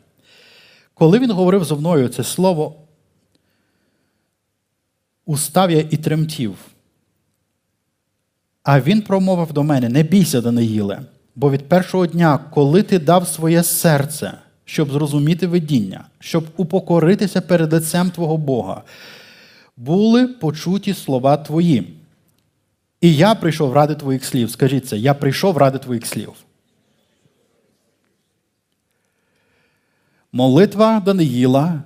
Коли він говорив зо мною це слово, устав я і тремтів. А він промовив до мене: не бійся, Даниїле, бо від першого дня, коли ти дав своє серце, щоб зрозуміти видіння, щоб упокоритися перед лицем твого Бога, були почуті слова твої. І я прийшов ради твоїх слів». Скажіть це: я прийшов ради твоїх слів. Молитва Даниїла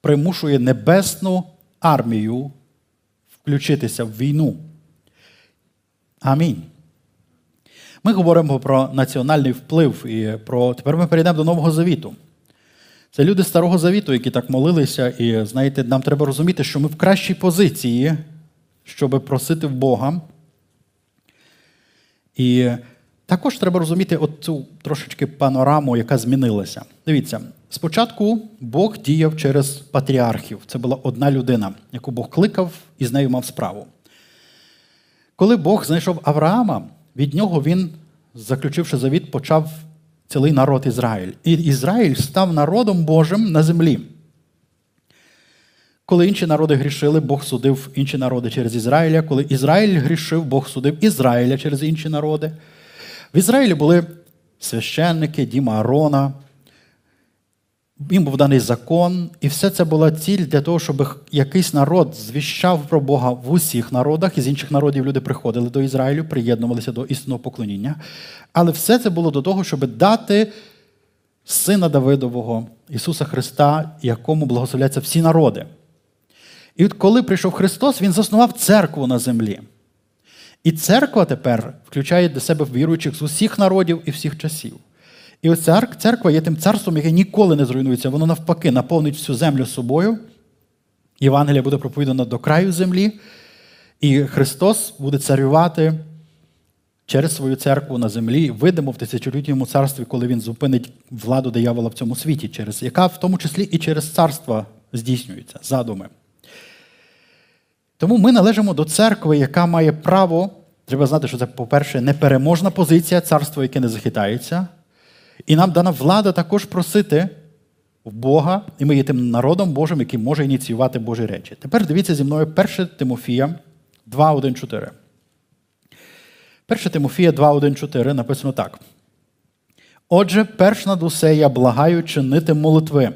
примушує небесну армію включитися в війну. Амінь. Ми говоримо про національний вплив і про... Тепер ми перейдемо до Нового Завіту. Це люди Старого Завіту, які так молилися, і, знаєте, нам треба розуміти, що ми в кращій позиції, щоб просити в Бога. І також треба розуміти оцю трошечки панораму, яка змінилася. Дивіться, спочатку Бог діяв через патріархів. Це була одна людина, яку Бог кликав і з нею мав справу. Коли Бог знайшов Авраама, від нього він, заключивши завіт, почав цілий народ Ізраїль. І Ізраїль став народом Божим на землі. Коли інші народи грішили, Бог судив інші народи через Ізраїля. Коли Ізраїль грішив, Бог судив Ізраїля через інші народи. В Ізраїлі були священники, дім Аарона, їм був даний закон, і все це була ціль для того, щоб якийсь народ звіщав про Бога в усіх народах, і з інших народів люди приходили до Ізраїлю, приєднувалися до істинного поклоніння. Але все це було до того, щоб дати Сина Давидового, Ісуса Христа, якому благословляться всі народи. І от коли прийшов Христос, Він заснував церкву на землі. І церква тепер включає до себе віруючих з усіх народів і всіх часів. І ось церква є тим царством, яке ніколи не зруйнується. Воно навпаки наповнить всю землю собою. Євангелія буде проповідана до краю землі. І Христос буде царювати через свою церкву на землі. Видимо в тисячолітньому царстві, коли він зупинить владу диявола в цьому світі, через яка в тому числі і через царства здійснюється задуми. Тому ми належимо до церкви, яка має право, треба знати, що це, по-перше, непереможна позиція, царство, яке не захитається. І нам дана влада також просити в Бога, і ми є тим народом Божим, який може ініціювати Божі речі. Тепер дивіться зі мною 1 Тимофія 2.1.4. 1 Тимофія 2.1.4 написано так. «Отже, перш над усе я благаю чинити молитви,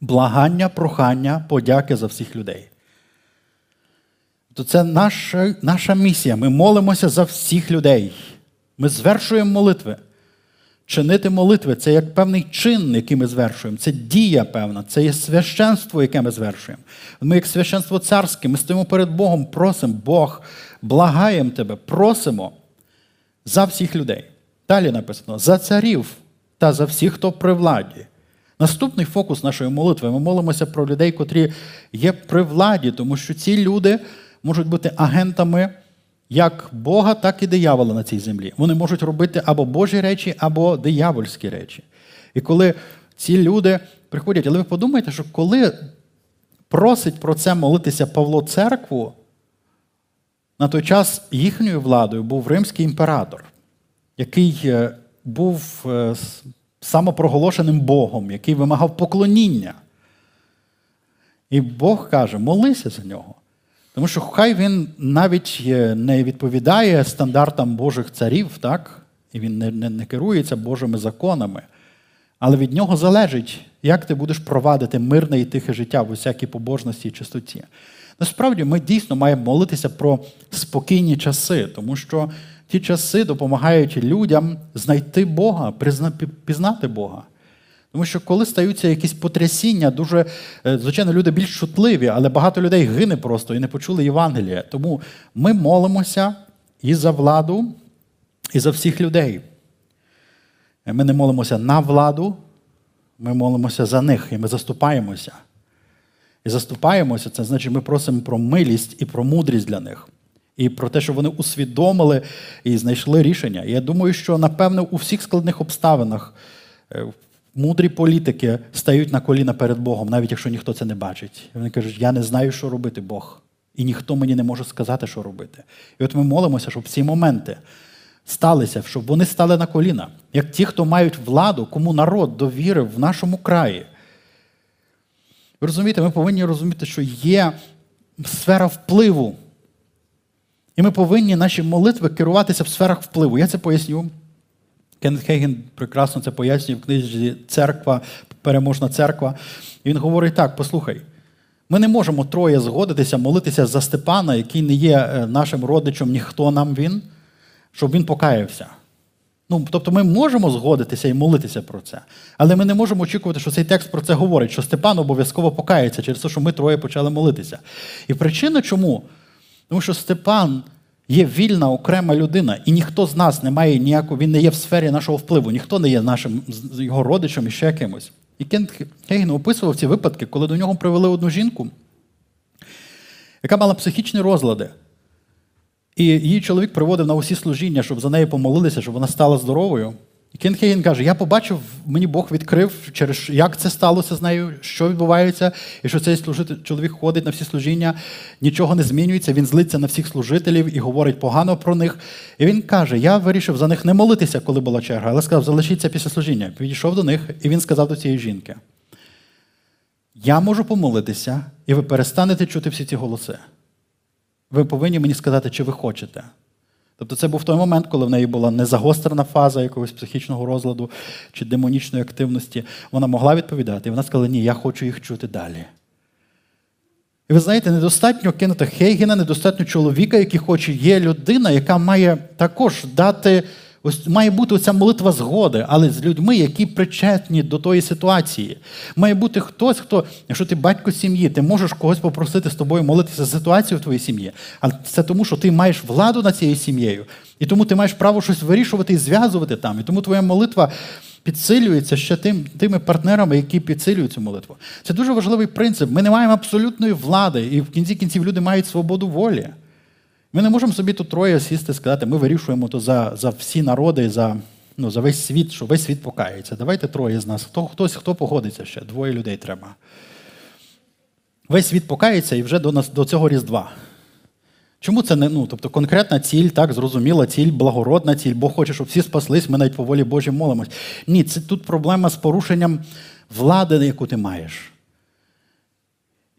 благання, прохання, подяки за всіх людей». То це наша місія. Ми молимося за всіх людей. Ми звершуємо молитви. Чинити молитви – це як певний чин, який ми звершуємо. Це дія певна, це є священство, яке ми звершуємо. Ми як священство царське, ми стоїмо перед Богом, просимо: Бог, благаємо Тебе, просимо. за всіх людей. Далі написано, за царів та за всіх, хто при владі. Наступний фокус нашої молитви. Ми молимося про людей, котрі є при владі, тому що ці люди можуть бути агентами як Бога, так і диявола на цій землі. Вони можуть робити або Божі речі, або диявольські речі. І коли ці люди приходять, але ви подумайте, що коли просить про це молитися Павло церкву, на той час їхньою владою був римський імператор, який був самопроголошеним Богом, який вимагав поклоніння. І Бог каже, молися за нього. Тому що хай він навіть не відповідає стандартам Божих царів, так? І він не керується Божими законами. Але від нього залежить, як ти будеш провадити мирне і тихе життя в усякій побожності і чистоті. Насправді, ми дійсно маємо молитися про спокійні часи, тому що ті часи допомагають людям знайти Бога, пізнати Бога. Тому що коли стаються якісь потрясіння, дуже, звичайно, люди більш чутливі, але багато людей гине просто і не почули Євангелія. Тому ми молимося і за владу, і за всіх людей. Ми не молимося на владу, ми молимося за них, і ми заступаємося. І заступаємося, це значить, ми просимо про милість і про мудрість для них. І про те, що вони усвідомили і знайшли рішення. І я думаю, що, напевно, у всіх складних обставинах мудрі політики стають на коліна перед Богом, навіть якщо ніхто це не бачить. І вони кажуть, я не знаю, що робити, Бог. І ніхто мені не може сказати, що робити. І от ми молимося, щоб ці моменти сталися, щоб вони стали на коліна. Як ті, хто мають владу, кому народ довірив в нашому краї. Ви розумієте, ми повинні розуміти, що є сфера впливу. І ми повинні наші молитви керуватися в сферах впливу. Я це поясню. Кеннет Хейгін прекрасно це пояснює в книзі «Церква, переможна церква». І він говорить так, послухай, ми не можемо троє згодитися, молитися за Степана, який не є нашим родичем, ніхто нам він, щоб він покаявся. Ну, тобто ми можемо згодитися і молитися про це, але ми не можемо очікувати, що цей текст про це говорить, що Степан обов'язково покається через те, що ми троє почали молитися. І причина чому? Тому що Степан є вільна, окрема людина, і ніхто з нас не має ніякого, він не є в сфері нашого впливу, ніхто не є нашим його родичем і ще якимось. І Кеннет Хейгін описував ці випадки, коли до нього привели одну жінку, яка мала психічні розлади. І її чоловік приводив на усі служіння, щоб за нею помолилися, щоб вона стала здоровою. І Кеннет Хейгін каже, я побачив, мені Бог відкрив, через як це сталося з нею, що відбувається, і що цей чоловік ходить на всі служіння, нічого не змінюється, він злиться на всіх служителів і говорить погано про них. І він каже, я вирішив за них не молитися, коли була черга, але сказав, залишіться після служіння. Підійшов до них, і він сказав до цієї жінки, я можу помолитися, і ви перестанете чути всі ці голоси. Ви повинні мені сказати, чи ви хочете. Тобто це був той момент, коли в неї була незагострена фаза якогось психічного розладу чи демонічної активності. Вона могла відповідати, і вона сказала, ні, я хочу їх чути далі. І ви знаєте, недостатньо Кеннета Хейгіна, недостатньо чоловіка, який хоче, є людина, яка має також дати, ось має бути оця молитва згоди, але з людьми, які причетні до тої ситуації. Має бути хтось, хто, якщо ти батько сім'ї, ти можеш когось попросити з тобою молитися за ситуацію в твоїй сім'ї. Але це тому, що ти маєш владу над цією сім'єю, і тому ти маєш право щось вирішувати і зв'язувати там. І тому твоя молитва підсилюється ще тими партнерами, які підсилюють цю молитву. Це дуже важливий принцип. Ми не маємо абсолютної влади, і в кінці кінців люди мають свободу волі. Ми не можемо собі тут троє сісти і сказати, ми вирішуємо то за всі народи, за весь світ, що весь світ покається. Давайте троє з нас. Хто погодиться ще? Двоє людей треба. Весь світ покається і вже до цього Різдва. Чому це не, тобто конкретна ціль, так, зрозуміла ціль, благородна ціль, Бог хоче, щоб всі спаслись, ми навіть по волі Божій молимось. Ні, це тут проблема з порушенням влади, яку ти маєш.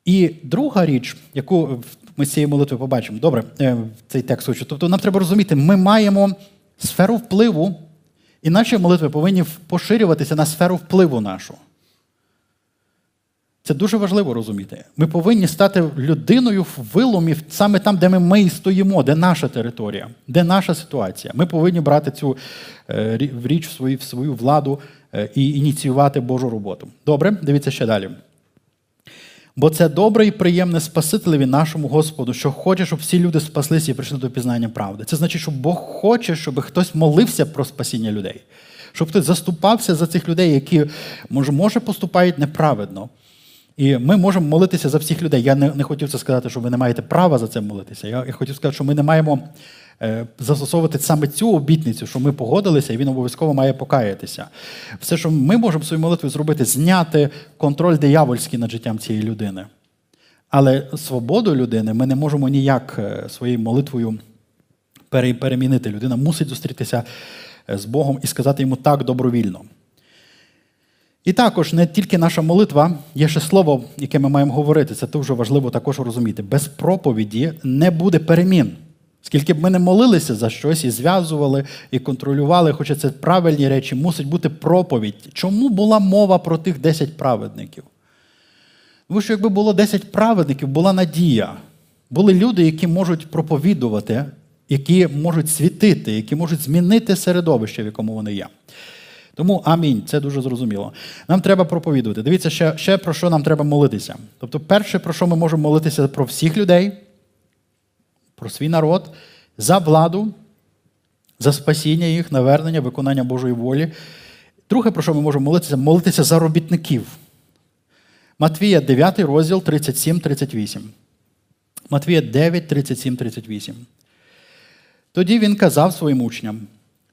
І друга річ, яку ми з цієї молитви побачимо. Добре, цей текст хочу. Тобто нам треба розуміти, ми маємо сферу впливу, і наші молитви повинні поширюватися на сферу впливу нашу. Це дуже важливо розуміти. Ми повинні стати людиною в виломі саме там, де ми і стоїмо, де наша територія, де наша ситуація. Ми повинні брати цю річ в свою владу і ініціювати Божу роботу. Добре, дивіться ще далі. Бо це добре і приємне Спасителеві нашому Господу, що хоче, щоб всі люди спаслися і прийшли до пізнання правди. Це значить, що Бог хоче, щоб хтось молився про спасіння людей. Щоб хтось заступався за цих людей, які, може, поступають неправедно. І ми можемо молитися за всіх людей. Я не хотів це сказати, що ви не маєте права за це молитися. Я хотів сказати, що ми не маємо застосовувати саме цю обітницю, що ми погодилися, і він обов'язково має покаятися. Все, що ми можемо своєю молитвою зробити, зняти контроль диявольський над життям цієї людини. Але свободу людини ми не можемо ніяк своєю молитвою перемінити. Людина мусить зустрітися з Богом і сказати йому так добровільно. І також не тільки наша молитва, є ще слово, яке ми маємо говорити, це дуже важливо також розуміти. Без проповіді не буде перемін. Скільки б ми не молилися за щось, і зв'язували, і контролювали, хоча це правильні речі, мусить бути проповідь. Чому була мова про тих 10 праведників? Тому що якби було 10 праведників, була надія. Були люди, які можуть проповідувати, які можуть світити, які можуть змінити середовище, в якому вони є. Тому амінь, це дуже зрозуміло. Нам треба проповідувати. Дивіться, ще про що нам треба молитися. Тобто перше, про що ми можемо молитися, про всіх людей, про свій народ, за владу, за спасіння їх, навернення, виконання Божої волі. Друге, про що ми можемо молитися, молитися за робітників. Матвія 9 розділ 37-38. Матвія 9, 37-38. Тоді він казав своїм учням: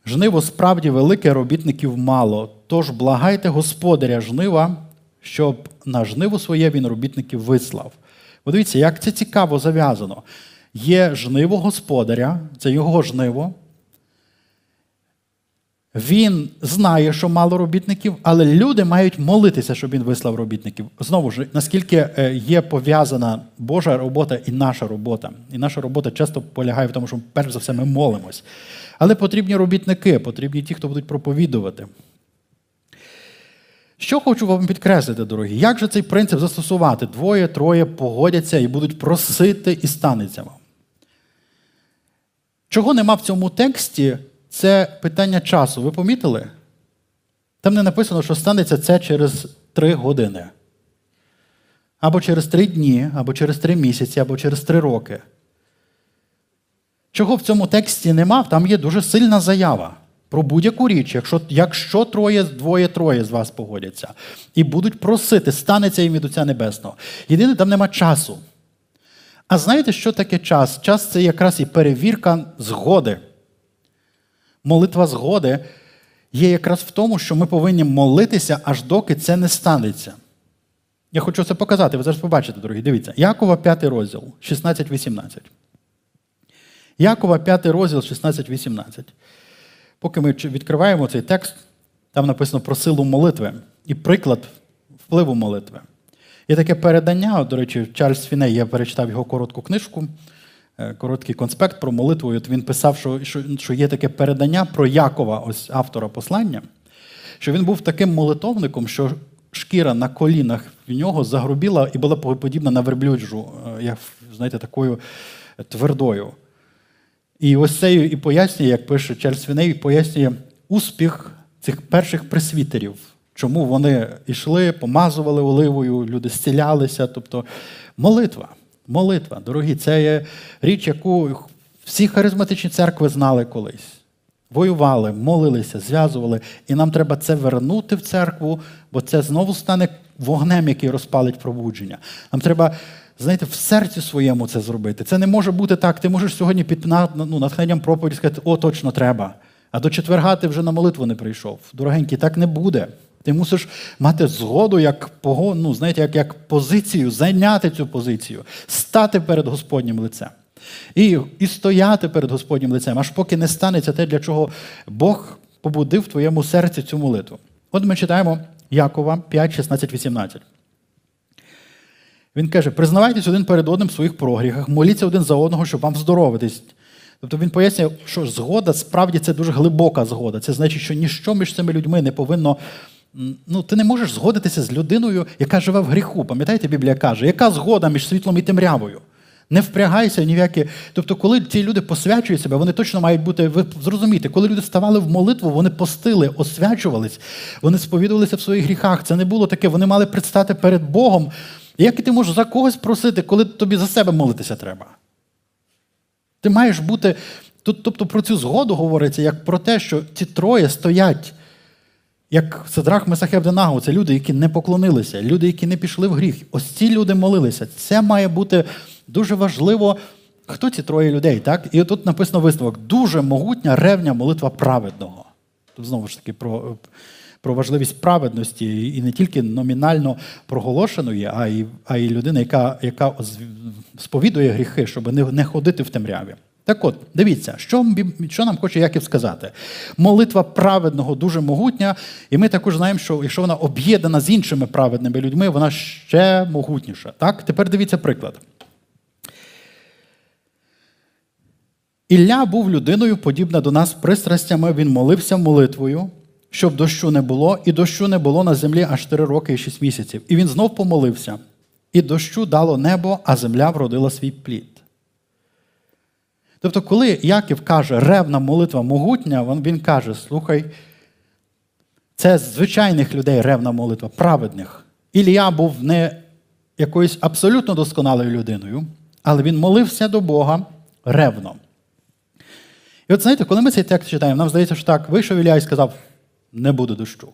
жниво справді велике, робітників мало, тож благайте Господаря жнива, щоб на жниво своє він робітників вислав. Подивіться, як це цікаво зав'язано. Є жниво Господаря, це його жниво. Він знає, що мало робітників, але люди мають молитися, щоб він вислав робітників. Знову ж, наскільки є пов'язана Божа робота і наша робота. І наша робота часто полягає в тому, що перш за все ми молимось. Але потрібні робітники, потрібні ті, хто будуть проповідувати. Що хочу вам підкреслити, дорогі? Як же цей принцип застосувати? Двоє, троє погодяться і будуть просити, і станеться вам. Чого нема в цьому тексті? Це питання часу. Ви помітили? Там не написано, що станеться це через 3 години. Або через 3 дні, або через 3 місяці, або через 3 роки. Чого в цьому тексті нема? Там є дуже сильна заява про будь-яку річ. Якщо троє, двоє-троє з вас погодяться і будуть просити, станеться їм від Отця Небесного. Єдине, там нема часу. А знаєте, що таке час? Час – це якраз і перевірка згоди. Молитва згоди є якраз в тому, що ми повинні молитися, аж доки це не станеться. Я хочу це показати, ви зараз побачите, дорогі, дивіться. Якова 5 розділ, 16-18. Якова 5 розділ, 16-18. Поки ми відкриваємо цей текст, там написано про силу молитви і приклад впливу молитви. Є таке передання, до речі, Чарльз Фінней, я перечитав його коротку книжку, короткий конспект про молитву, і от він писав, що є таке передання про Якова, ось автора послання, що він був таким молитовником, що шкіра на колінах в нього загрубіла і була подібна на верблюджу, як, знаєте, такою твердою. І ось це і пояснює, як пише Чарльз Фінней, пояснює успіх цих перших пресвітерів, чому вони йшли, помазували оливою, люди зцілялися, тобто молитва. Молитва, дорогі, це є річ, яку всі харизматичні церкви знали колись. Воювали, молилися, зв'язували. І нам треба це вернути в церкву, бо це знову стане вогнем, який розпалить пробудження. Нам треба, знаєте, в серці своєму це зробити. Це не може бути так. Ти можеш сьогодні під натхненням проповіді сказати: о, точно треба. А до четверга ти вже на молитву не прийшов. Дорогенький, так не буде. Ти мусиш мати згоду, як позицію, зайняти цю позицію, стати перед Господнім лицем. І стояти перед Господнім лицем, аж поки не станеться те, для чого Бог побудив в твоєму серці цю молитву. От ми читаємо Якова 5, 16, 18. Він каже: признавайтесь один перед одним в своїх прогріхах, моліться один за одного, щоб вам здоровитись. Тобто він пояснює, що згода, справді, це дуже глибока згода. Це значить, що ніщо між цими людьми не повинно... ти не можеш згодитися з людиною, яка живе в гріху. Пам'ятаєте, Біблія каже, яка згода між світлом і темрявою? Не впрягайся ні в які... Тобто, коли ці люди посвячують себе, вони точно мають бути... Ви зрозумієте, коли люди вставали в молитву, вони постили, освячувались, вони сповідувалися в своїх гріхах. Це не було таке, вони мали предстати перед Богом Як ти можеш за когось просити, коли тобі за себе молитися треба? Ти маєш бути... Тобто про цю згоду говориться, як про те, що ці троє стоять, як Садрах, Месах і Авденаго. Це люди, які не поклонилися, люди, які не пішли в гріх. Ось ці люди молилися. Це має бути дуже важливо. Хто ці троє людей, так? І тут написано висновок. Дуже могутня ревня молитва праведного. Тут знову ж таки про важливість праведності. І не тільки номінально проголошеної, а й людини, яка сповідує гріхи, щоб не ходити в темряві. Так от, дивіться, що нам хоче Яків сказати. Молитва праведного дуже могутня, і ми також знаємо, що якщо вона об'єднана з іншими праведними людьми, вона ще могутніша. Так? Тепер дивіться приклад. Ілля був людиною, подібна до нас пристрастями, він молився молитвою, щоб дощу не було, і дощу не було на землі аж 3 роки і 6 місяців. І він знов помолився, і дощу дало небо, а земля вродила свій плід. Тобто, коли Яків каже, ревна молитва могутня, він каже, слухай, це звичайних людей ревна молитва, праведних. Ілія був не якоюсь абсолютно досконалою людиною, але він молився до Бога ревно. І от знаєте, коли ми цей текст читаємо, нам здається, що так, вийшов Ілія і сказав, не буде дощу.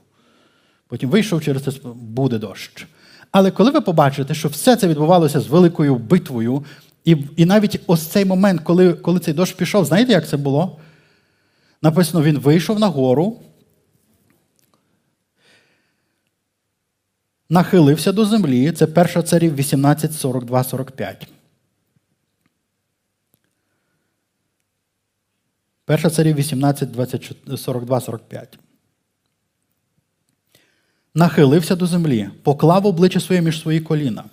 Потім вийшов через це, буде дощ. Але коли ви побачите, що все це відбувалося з великою битвою, і навіть ось цей момент, коли цей дощ пішов, знаєте, як це було? Написано, він вийшов на гору, нахилився до землі. Це 1 Царів 18, 42-45. 1 Царів 18, 42-45. Нахилився до землі, поклав обличчя своє між свої коліна.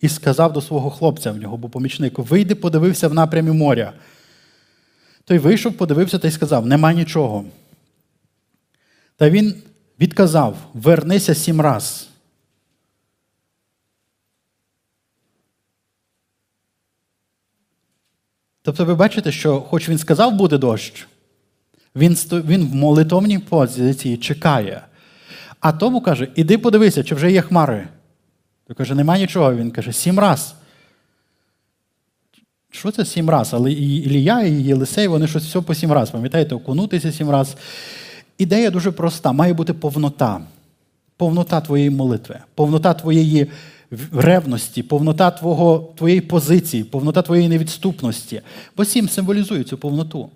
І сказав до свого хлопця, в нього був помічник, вийди, подивився в напрямі моря. Той вийшов, подивився та й сказав, нема нічого. Та він відказав, вернися 7 раз. Тобто ви бачите, що хоч він сказав, буде дощ, він в молитовній позиції чекає. А тому каже, іди подивися, чи вже є хмари. Він каже, нема нічого. Він каже, 7 раз. Що це 7 раз? Але і Ілія, і Єлисей, вони щось все по 7 раз. Пам'ятаєте, окунутися 7 раз. Ідея дуже проста. Має бути повнота. Повнота твоєї молитви. Повнота твоєї ревності. Повнота твоєї позиції. Повнота твоєї невідступності. Бо 7 символізує цю повноту.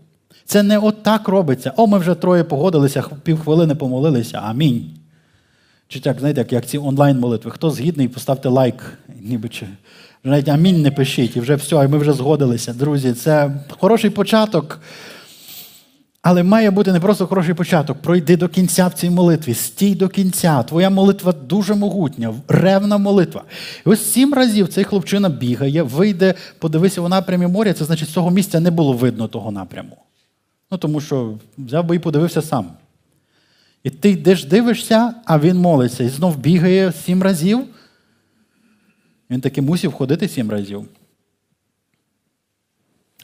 Це не от так робиться. О, ми вже троє погодилися, півхвилини помолилися. Амінь. Чи так, знаєте, як ці онлайн-молитви. Хто згідний, поставте лайк. Ніби чи навіть амінь не пишіть. І вже все, і ми вже згодилися. Друзі, це хороший початок. Але має бути не просто хороший початок. Пройди до кінця в цій молитві. Стій до кінця. Твоя молитва дуже могутня. Ревна молитва. І ось 7 разів цей хлопчина бігає, вийде, подивися в напрямі моря. Це значить, з цього місця не було видно того напряму. Ну, тому що взяв би і подивився сам. І ти йдеш, дивишся, а він молиться. І знов бігає 7 разів. Він таки мусив ходити 7 разів.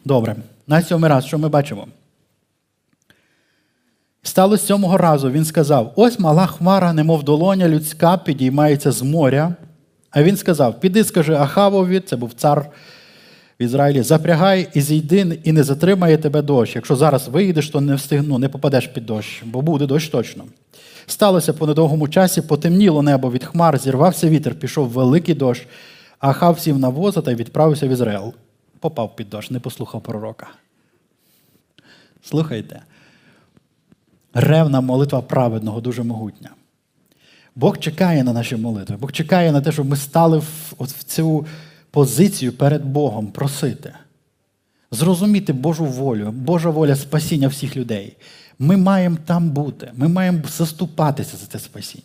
Добре. На 7-й раз, що ми бачимо? Стало 7-го разу, він сказав, ось мала хмара, немов долоня людська, підіймається з моря. А він сказав, піди, скажи Ахавові, це був цар в Ізраїлі, запрягай і зійди, і не затримає тебе дощ. Якщо зараз виїдеш, то не попадеш під дощ, бо буде дощ точно. Сталося по недовгому часі, потемніло небо від хмар, зірвався вітер, пішов великий дощ, Ахав сів на воза та й відправився в Ізраїл. Попав під дощ, не послухав пророка. Слухайте, ревна молитва праведного дуже могутня. Бог чекає на наші молитви, Бог чекає на те, щоб ми стали в цю позицію перед Богом просити. Зрозуміти Божу волю, Божа воля спасіння всіх людей. Ми маємо там бути, ми маємо заступатися за це спасіння.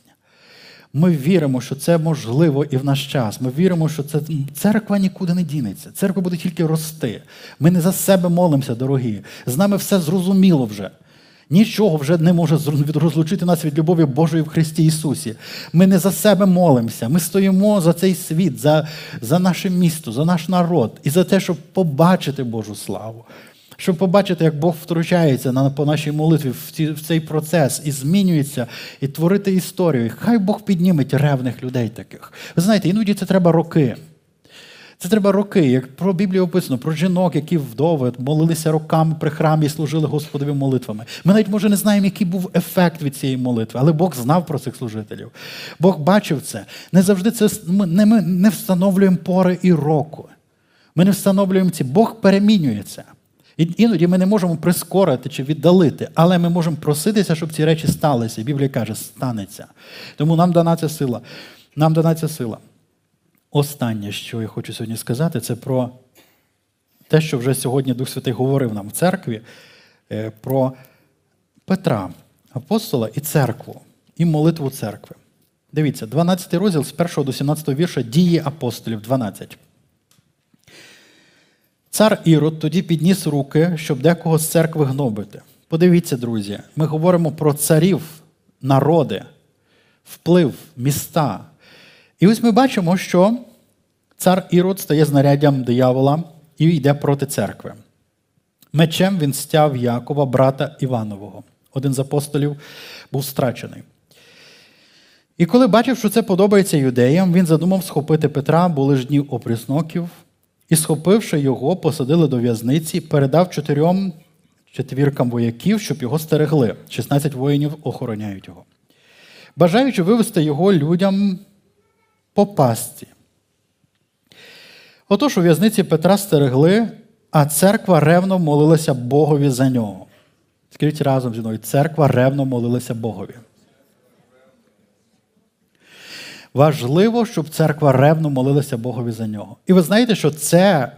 Ми віримо, що це можливо і в наш час. Ми віримо, що це церква нікуди не дінеться. Церква буде тільки рости. Ми не за себе молимося, дорогі. З нами все зрозуміло вже. Нічого вже не може розлучити нас від любові Божої в Христі Ісусі. Ми не за себе молимося, ми стоїмо за цей світ, за наше місто, за наш народ і за те, щоб побачити Божу славу, щоб побачити, як Бог втручається по нашій молитві в цей процес і змінюється, і творити історію. І хай Бог підніме ревних людей таких. Ви знаєте, іноді це треба роки. Це треба роки, як про Біблію описано, про жінок, які вдови, молилися роками при храмі і служили Господові молитвами. Ми навіть, може, не знаємо, який був ефект від цієї молитви, але Бог знав про цих служителів. Бог бачив це. Не завжди це, ми не встановлюємо пори і року. Ми не встановлюємо ці. Бог перемінюється. Іноді ми не можемо прискорити чи віддалити, але ми можемо проситися, щоб ці речі сталися. І Біблія каже, станеться. Тому нам дана ця сила. Нам дана ця сила. Останнє, що я хочу сьогодні сказати, це про те, що вже сьогодні Дух Святий говорив нам в церкві, про Петра, апостола, і церкву, і молитву церкви. Дивіться, 12 розділ з 1 до 17 вірша «Дії апостолів» 12. «Цар Ірод тоді підніс руки, щоб декого з церкви гнобити». Подивіться, друзі, ми говоримо про царів, народи, вплив, міста. І ось ми бачимо, що цар Ірод стає знаряддям диявола і йде проти церкви. Мечем він стяв Якова, брата Іванового. Один з апостолів був страчений. І коли бачив, що це подобається юдеям, він задумав схопити Петра, були ж дні опрісноків, і схопивши його, посадили до в'язниці, передав четвіркам вояків, щоб його стерегли. 16 воїнів охороняють його. Бажаючи вивести його людям по пастці. Отож у в'язниці Петра стерегли, а церква ревно молилася Богові за нього. Скажіть разом зі мною, церква ревно молилася Богові. Важливо, щоб церква ревно молилася Богові за нього. І ви знаєте, що це,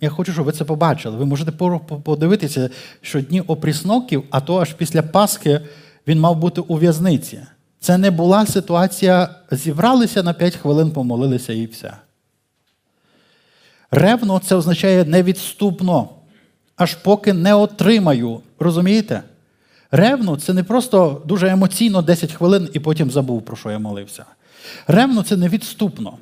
я хочу, щоб ви це побачили. Ви можете подивитися, що дні опрісноків, а то аж після Пасхи він мав бути у в'язниці. Це не була ситуація, зібралися на 5 хвилин, помолилися і все. Ревно – це означає невідступно, аж поки не отримаю. Розумієте? Ревно – це не просто дуже емоційно 10 хвилин і потім забув, про що я молився. Ревно – це невідступно.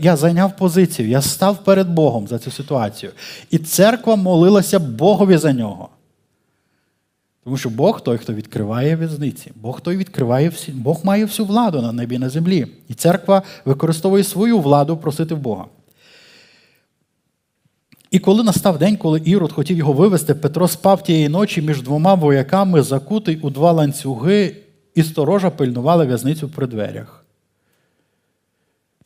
Я зайняв позицію, я став перед Богом за цю ситуацію. І церква молилася Богові за нього. Тому що Бог той, хто відкриває в'язниці. Бог той відкриває всі. Бог має всю владу на небі і на землі. І церква використовує свою владу просити в Бога. І коли настав день, коли Ірод хотів його вивезти, Петро спав тієї ночі між 2 вояками, закутий у 2 ланцюги, і сторожа пильнувала в'язницю при дверях.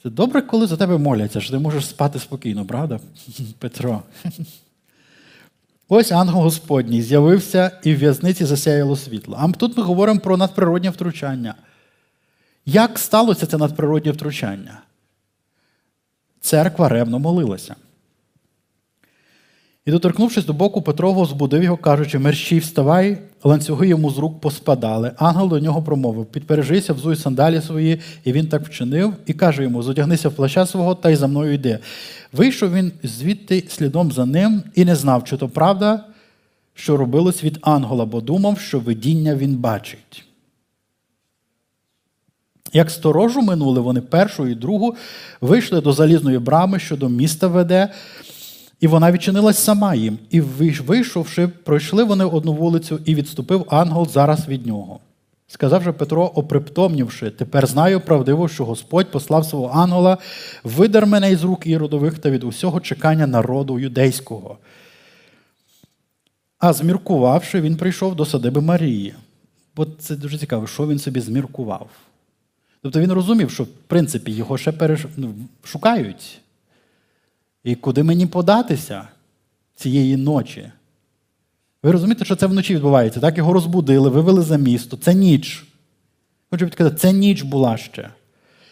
Це добре, коли за тебе моляться, що ти можеш спати спокійно, правда, Петро? Ось ангел Господній з'явився, і в в'язниці засяяло світло. А тут ми говоримо про надприроднє втручання. Як сталося це надприроднє втручання? Церква ревно молилася. І доторкнувшись до боку Петрового, збудив його, кажучи, мерщій вставай, ланцюги йому з рук поспадали. Ангел до нього промовив, підпережися, взуй сандалі свої, і він так вчинив, і каже йому, зодягнися в плаща свого, та й за мною йди. Вийшов він звідти слідом за ним, і не знав, чи то правда, що робилось від ангела, бо думав, що видіння він бачить. Як сторожу минули, вони першу і другу вийшли до залізної брами, що до міста веде, і вона відчинилась сама їм. І вийшовши, пройшли вони одну вулицю, і відступив ангел зараз від нього. Сказав же Петро, опритомнівши, тепер знаю правдиво, що Господь послав свого ангела, видер мене із рук іродових та від усього чекання народу юдейського. А зміркувавши, він прийшов до садиби Марії. Бо це дуже цікаво, що він собі зміркував. Тобто він розумів, що в принципі його ще шукають. І куди мені податися цієї ночі? Ви розумієте, що це вночі відбувається, так? Його розбудили, вивели за місто. Це ніч. Хочу підказати, це ніч була ще.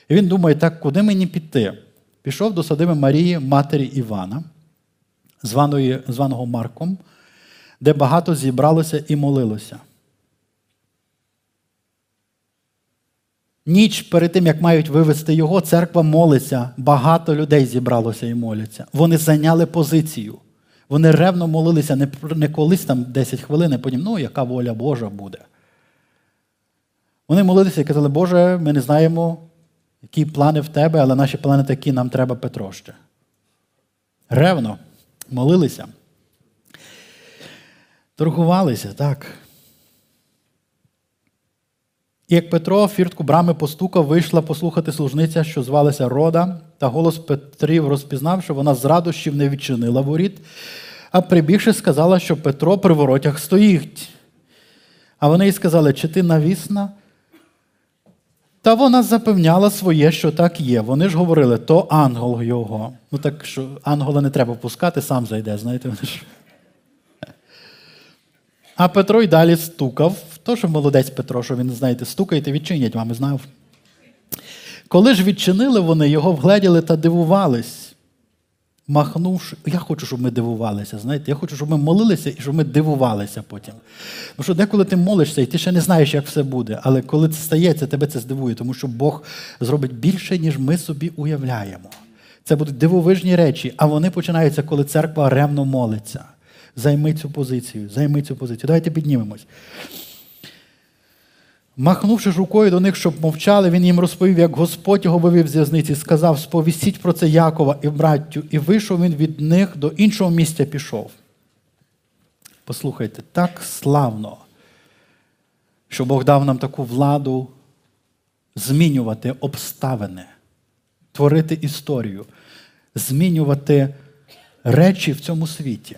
І він думає, так, куди мені піти? Пішов до садиби Марії, матері Івана, званого Марком, де багато зібралося і молилося. Ніч перед тим, як мають вивезти його, церква молиться. Багато людей зібралося і моляться. Вони зайняли позицію. Вони ревно молилися не колись там 10 хвилин, а потім, ну, яка воля Божа буде. Вони молилися і казали, Боже, ми не знаємо, які плани в тебе, але наші плани такі, нам треба Петро ще. Ревно молилися. Торгувалися, так. І як Петро в фіртку брами постукав, вийшла послухати служниця, що звалася Рода, та голос Петрів розпізнав, що вона з радощів не відчинила воріт, а прибігши, сказала, що Петро при воротях стоїть. А вони їй сказали, чи ти навісна? Та вона запевняла своє, що так є. Вони ж говорили, то ангел його. Ну так, що ангела не треба пускати, сам зайде, знаєте. А Петро й далі стукав. То, що молодець Петро, що він, знаєте, стукайте, відчинять, мами знав. Коли ж відчинили вони, його вгледіли та дивувались, махнувши. Я хочу, щоб ми дивувалися, знаєте. Я хочу, щоб ми молилися і щоб ми дивувалися потім. Тому що деколи ти молишся, і ти ще не знаєш, як все буде. Але коли це стається, тебе це здивує, тому що Бог зробить більше, ніж ми собі уявляємо. Це будуть дивовижні речі, а вони починаються, коли церква ревно молиться. Займи цю позицію, займи цю позицію. Давайте піднімемось. Махнувши ж рукою до них, щоб мовчали, він їм розповів, як Господь його вивів з в'язниці, сказав, сповістіть про це Якова і браттю. І вийшов він від них, до іншого місця пішов. Послухайте, так славно, що Бог дав нам таку владу змінювати обставини, творити історію, змінювати речі в цьому світі.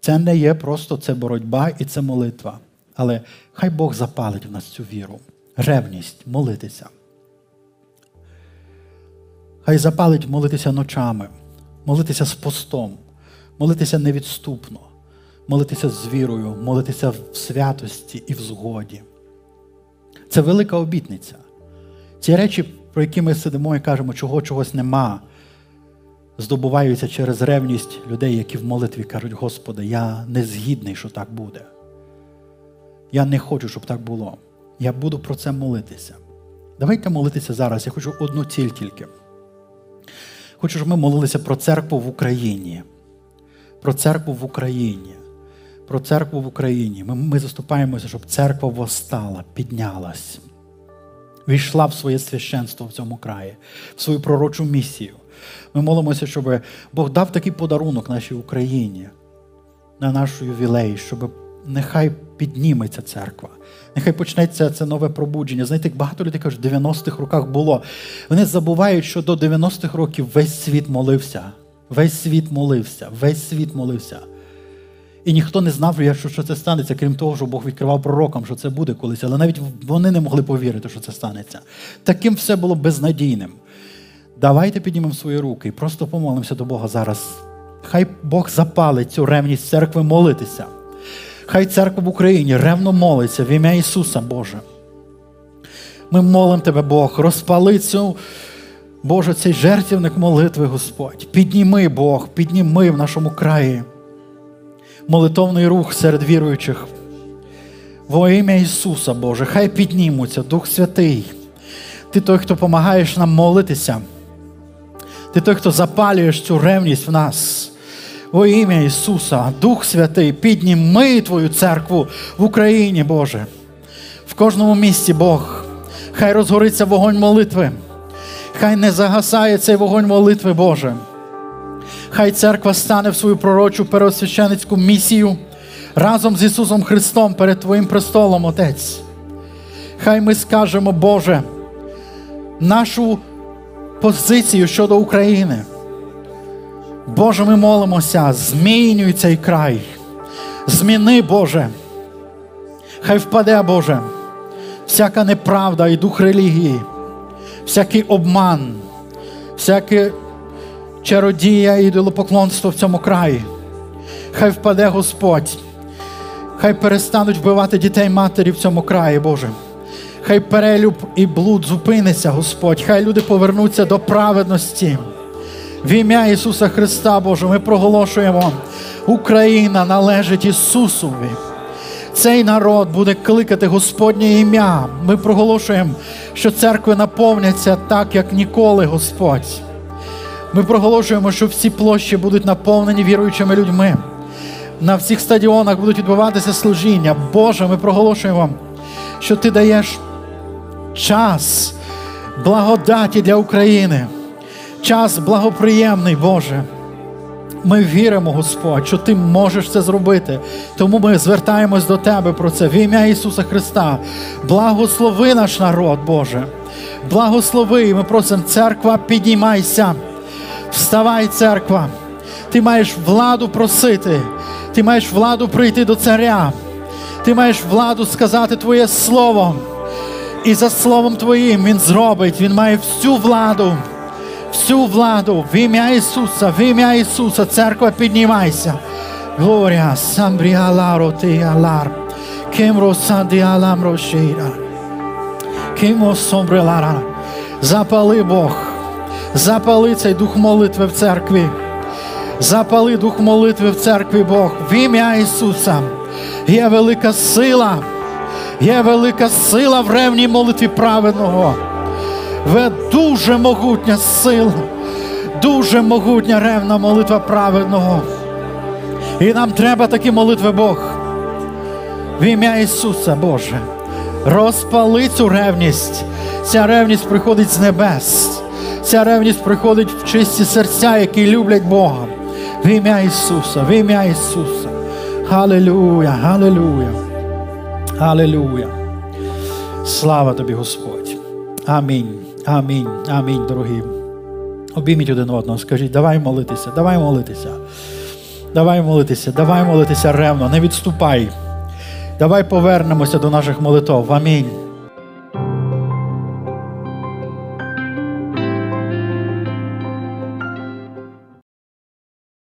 Це не є просто, це боротьба і це молитва. Але хай Бог запалить в нас цю віру, ревність, молитися. Хай запалить молитися ночами, молитися з постом, молитися невідступно, молитися з вірою, молитися в святості і в згоді. Це велика обітниця. Ці речі, про які ми сидимо і кажемо, чого чогось нема, здобуваються через ревність людей, які в молитві кажуть, Господи, я не згідний, що так буде. Я не хочу, щоб так було. Я буду про це молитися. Давайте молитися зараз. Я хочу одну ціль тільки. Хочу, щоб ми молилися про церкву в Україні. Про церкву в Україні. Про церкву в Україні. Ми заступаємося, щоб церква восстала, піднялась. Війшла в своє священство в цьому краї. В свою пророчу місію. Ми молимося, щоб Бог дав такий подарунок нашій Україні. На наш ювілей, щоб нехай підніметься церква. Нехай почнеться це нове пробудження. Знаєте, багато людей кажуть, в 90-х роках було. Вони забувають, що до 90-х років весь світ молився. Весь світ молився. Весь світ молився. І ніхто не знав, що це станеться, крім того, що Бог відкривав пророкам, що це буде колись. Але навіть вони не могли повірити, що це станеться. Таким все було безнадійним. Давайте піднімемо свої руки і просто помолимося до Бога зараз. Хай Бог запалить цю ревність церкви молитися. Хай церква в Україні ревно молиться в ім'я Ісуса, Боже. Ми молимо Тебе, Бог, розпали цю, Боже, цей жертівник молитви, Господь. Підніми, Бог, підніми в нашому краї молитовний рух серед віруючих. Во ім'я Ісуса, Боже, хай піднімуться, Дух Святий. Ти той, хто помагаєш нам молитися. Ти той, хто запалюєш цю ревність в нас. Во ім'я Ісуса, Дух Святий, підніми Твою церкву в Україні, Боже. В кожному місці, Бог, хай розгориться вогонь молитви. Хай не загасає цей вогонь молитви, Боже. Хай церква стане в свою пророчу первосвященницьку місію разом з Ісусом Христом перед Твоїм престолом, Отець. Хай ми скажемо, Боже, нашу позицію щодо України. Боже, ми молимося, змінюй цей край. Зміни, Боже. Хай впаде, Боже, всяка неправда і дух релігії, всякий обман, всяке чародія і ідолопоклонство в цьому краї. Хай впаде, Господь. Хай перестануть вбивати дітей матері в цьому краї, Боже. Хай перелюб і блуд зупиниться, Господь. Хай люди повернуться до праведності. В ім'я Ісуса Христа, Боже, ми проголошуємо, Україна належить Ісусові. Цей народ буде кликати Господнє ім'я. Ми проголошуємо, що церкви наповняться так, як ніколи, Господь. Ми проголошуємо, що всі площі будуть наповнені віруючими людьми. На всіх стадіонах будуть відбуватися служіння. Боже, ми проголошуємо, що Ти даєш час благодаті для України. Час благоприємний, Боже. ми віримо, Господь, що Ти можеш це зробити. Тому ми звертаємось до Тебе про це. В ім'я Ісуса Христа. Благослови наш народ, Боже. Благослови. І ми просимо, церква, піднімайся. Вставай, церква. Ти маєш владу просити. Ти маєш владу прийти до царя. Ти маєш владу сказати Твоє слово. І за словом Твоїм Він зробить. Він має всю владу. Всю владу. В ім'я Ісуса. В ім'я Ісуса. Церква, піднімайся. Глорія. Самбріаларо тіалар. Кемро сандіалам рошіра. Кемо сомбрелара. Запали, Бог. Запали цей дух молитви в церкві. Запали дух молитви в церкві, Бог. В ім'я Ісуса. Є велика сила. Є велика сила в ревній молитві праведного. Ви дуже могутня сила. Дуже могутня ревна молитва праведного. І нам треба такі молитви, Бог. В ім'я Ісуса, Боже. Розпали цю ревність. Ця ревність приходить з небес. Ця ревність приходить в чисті серця, які люблять Бога. В ім'я Ісуса, в ім'я Ісуса. Халилюя, халилюя, халилюя. Слава Тобі, Господь. Амінь, амінь, амінь, дорогі. Обійміть один одного, скажіть, давай молитися, давай молитися. Давай молитися, давай молитися ревно, не відступай. Давай повернемося до наших молитов. Амінь.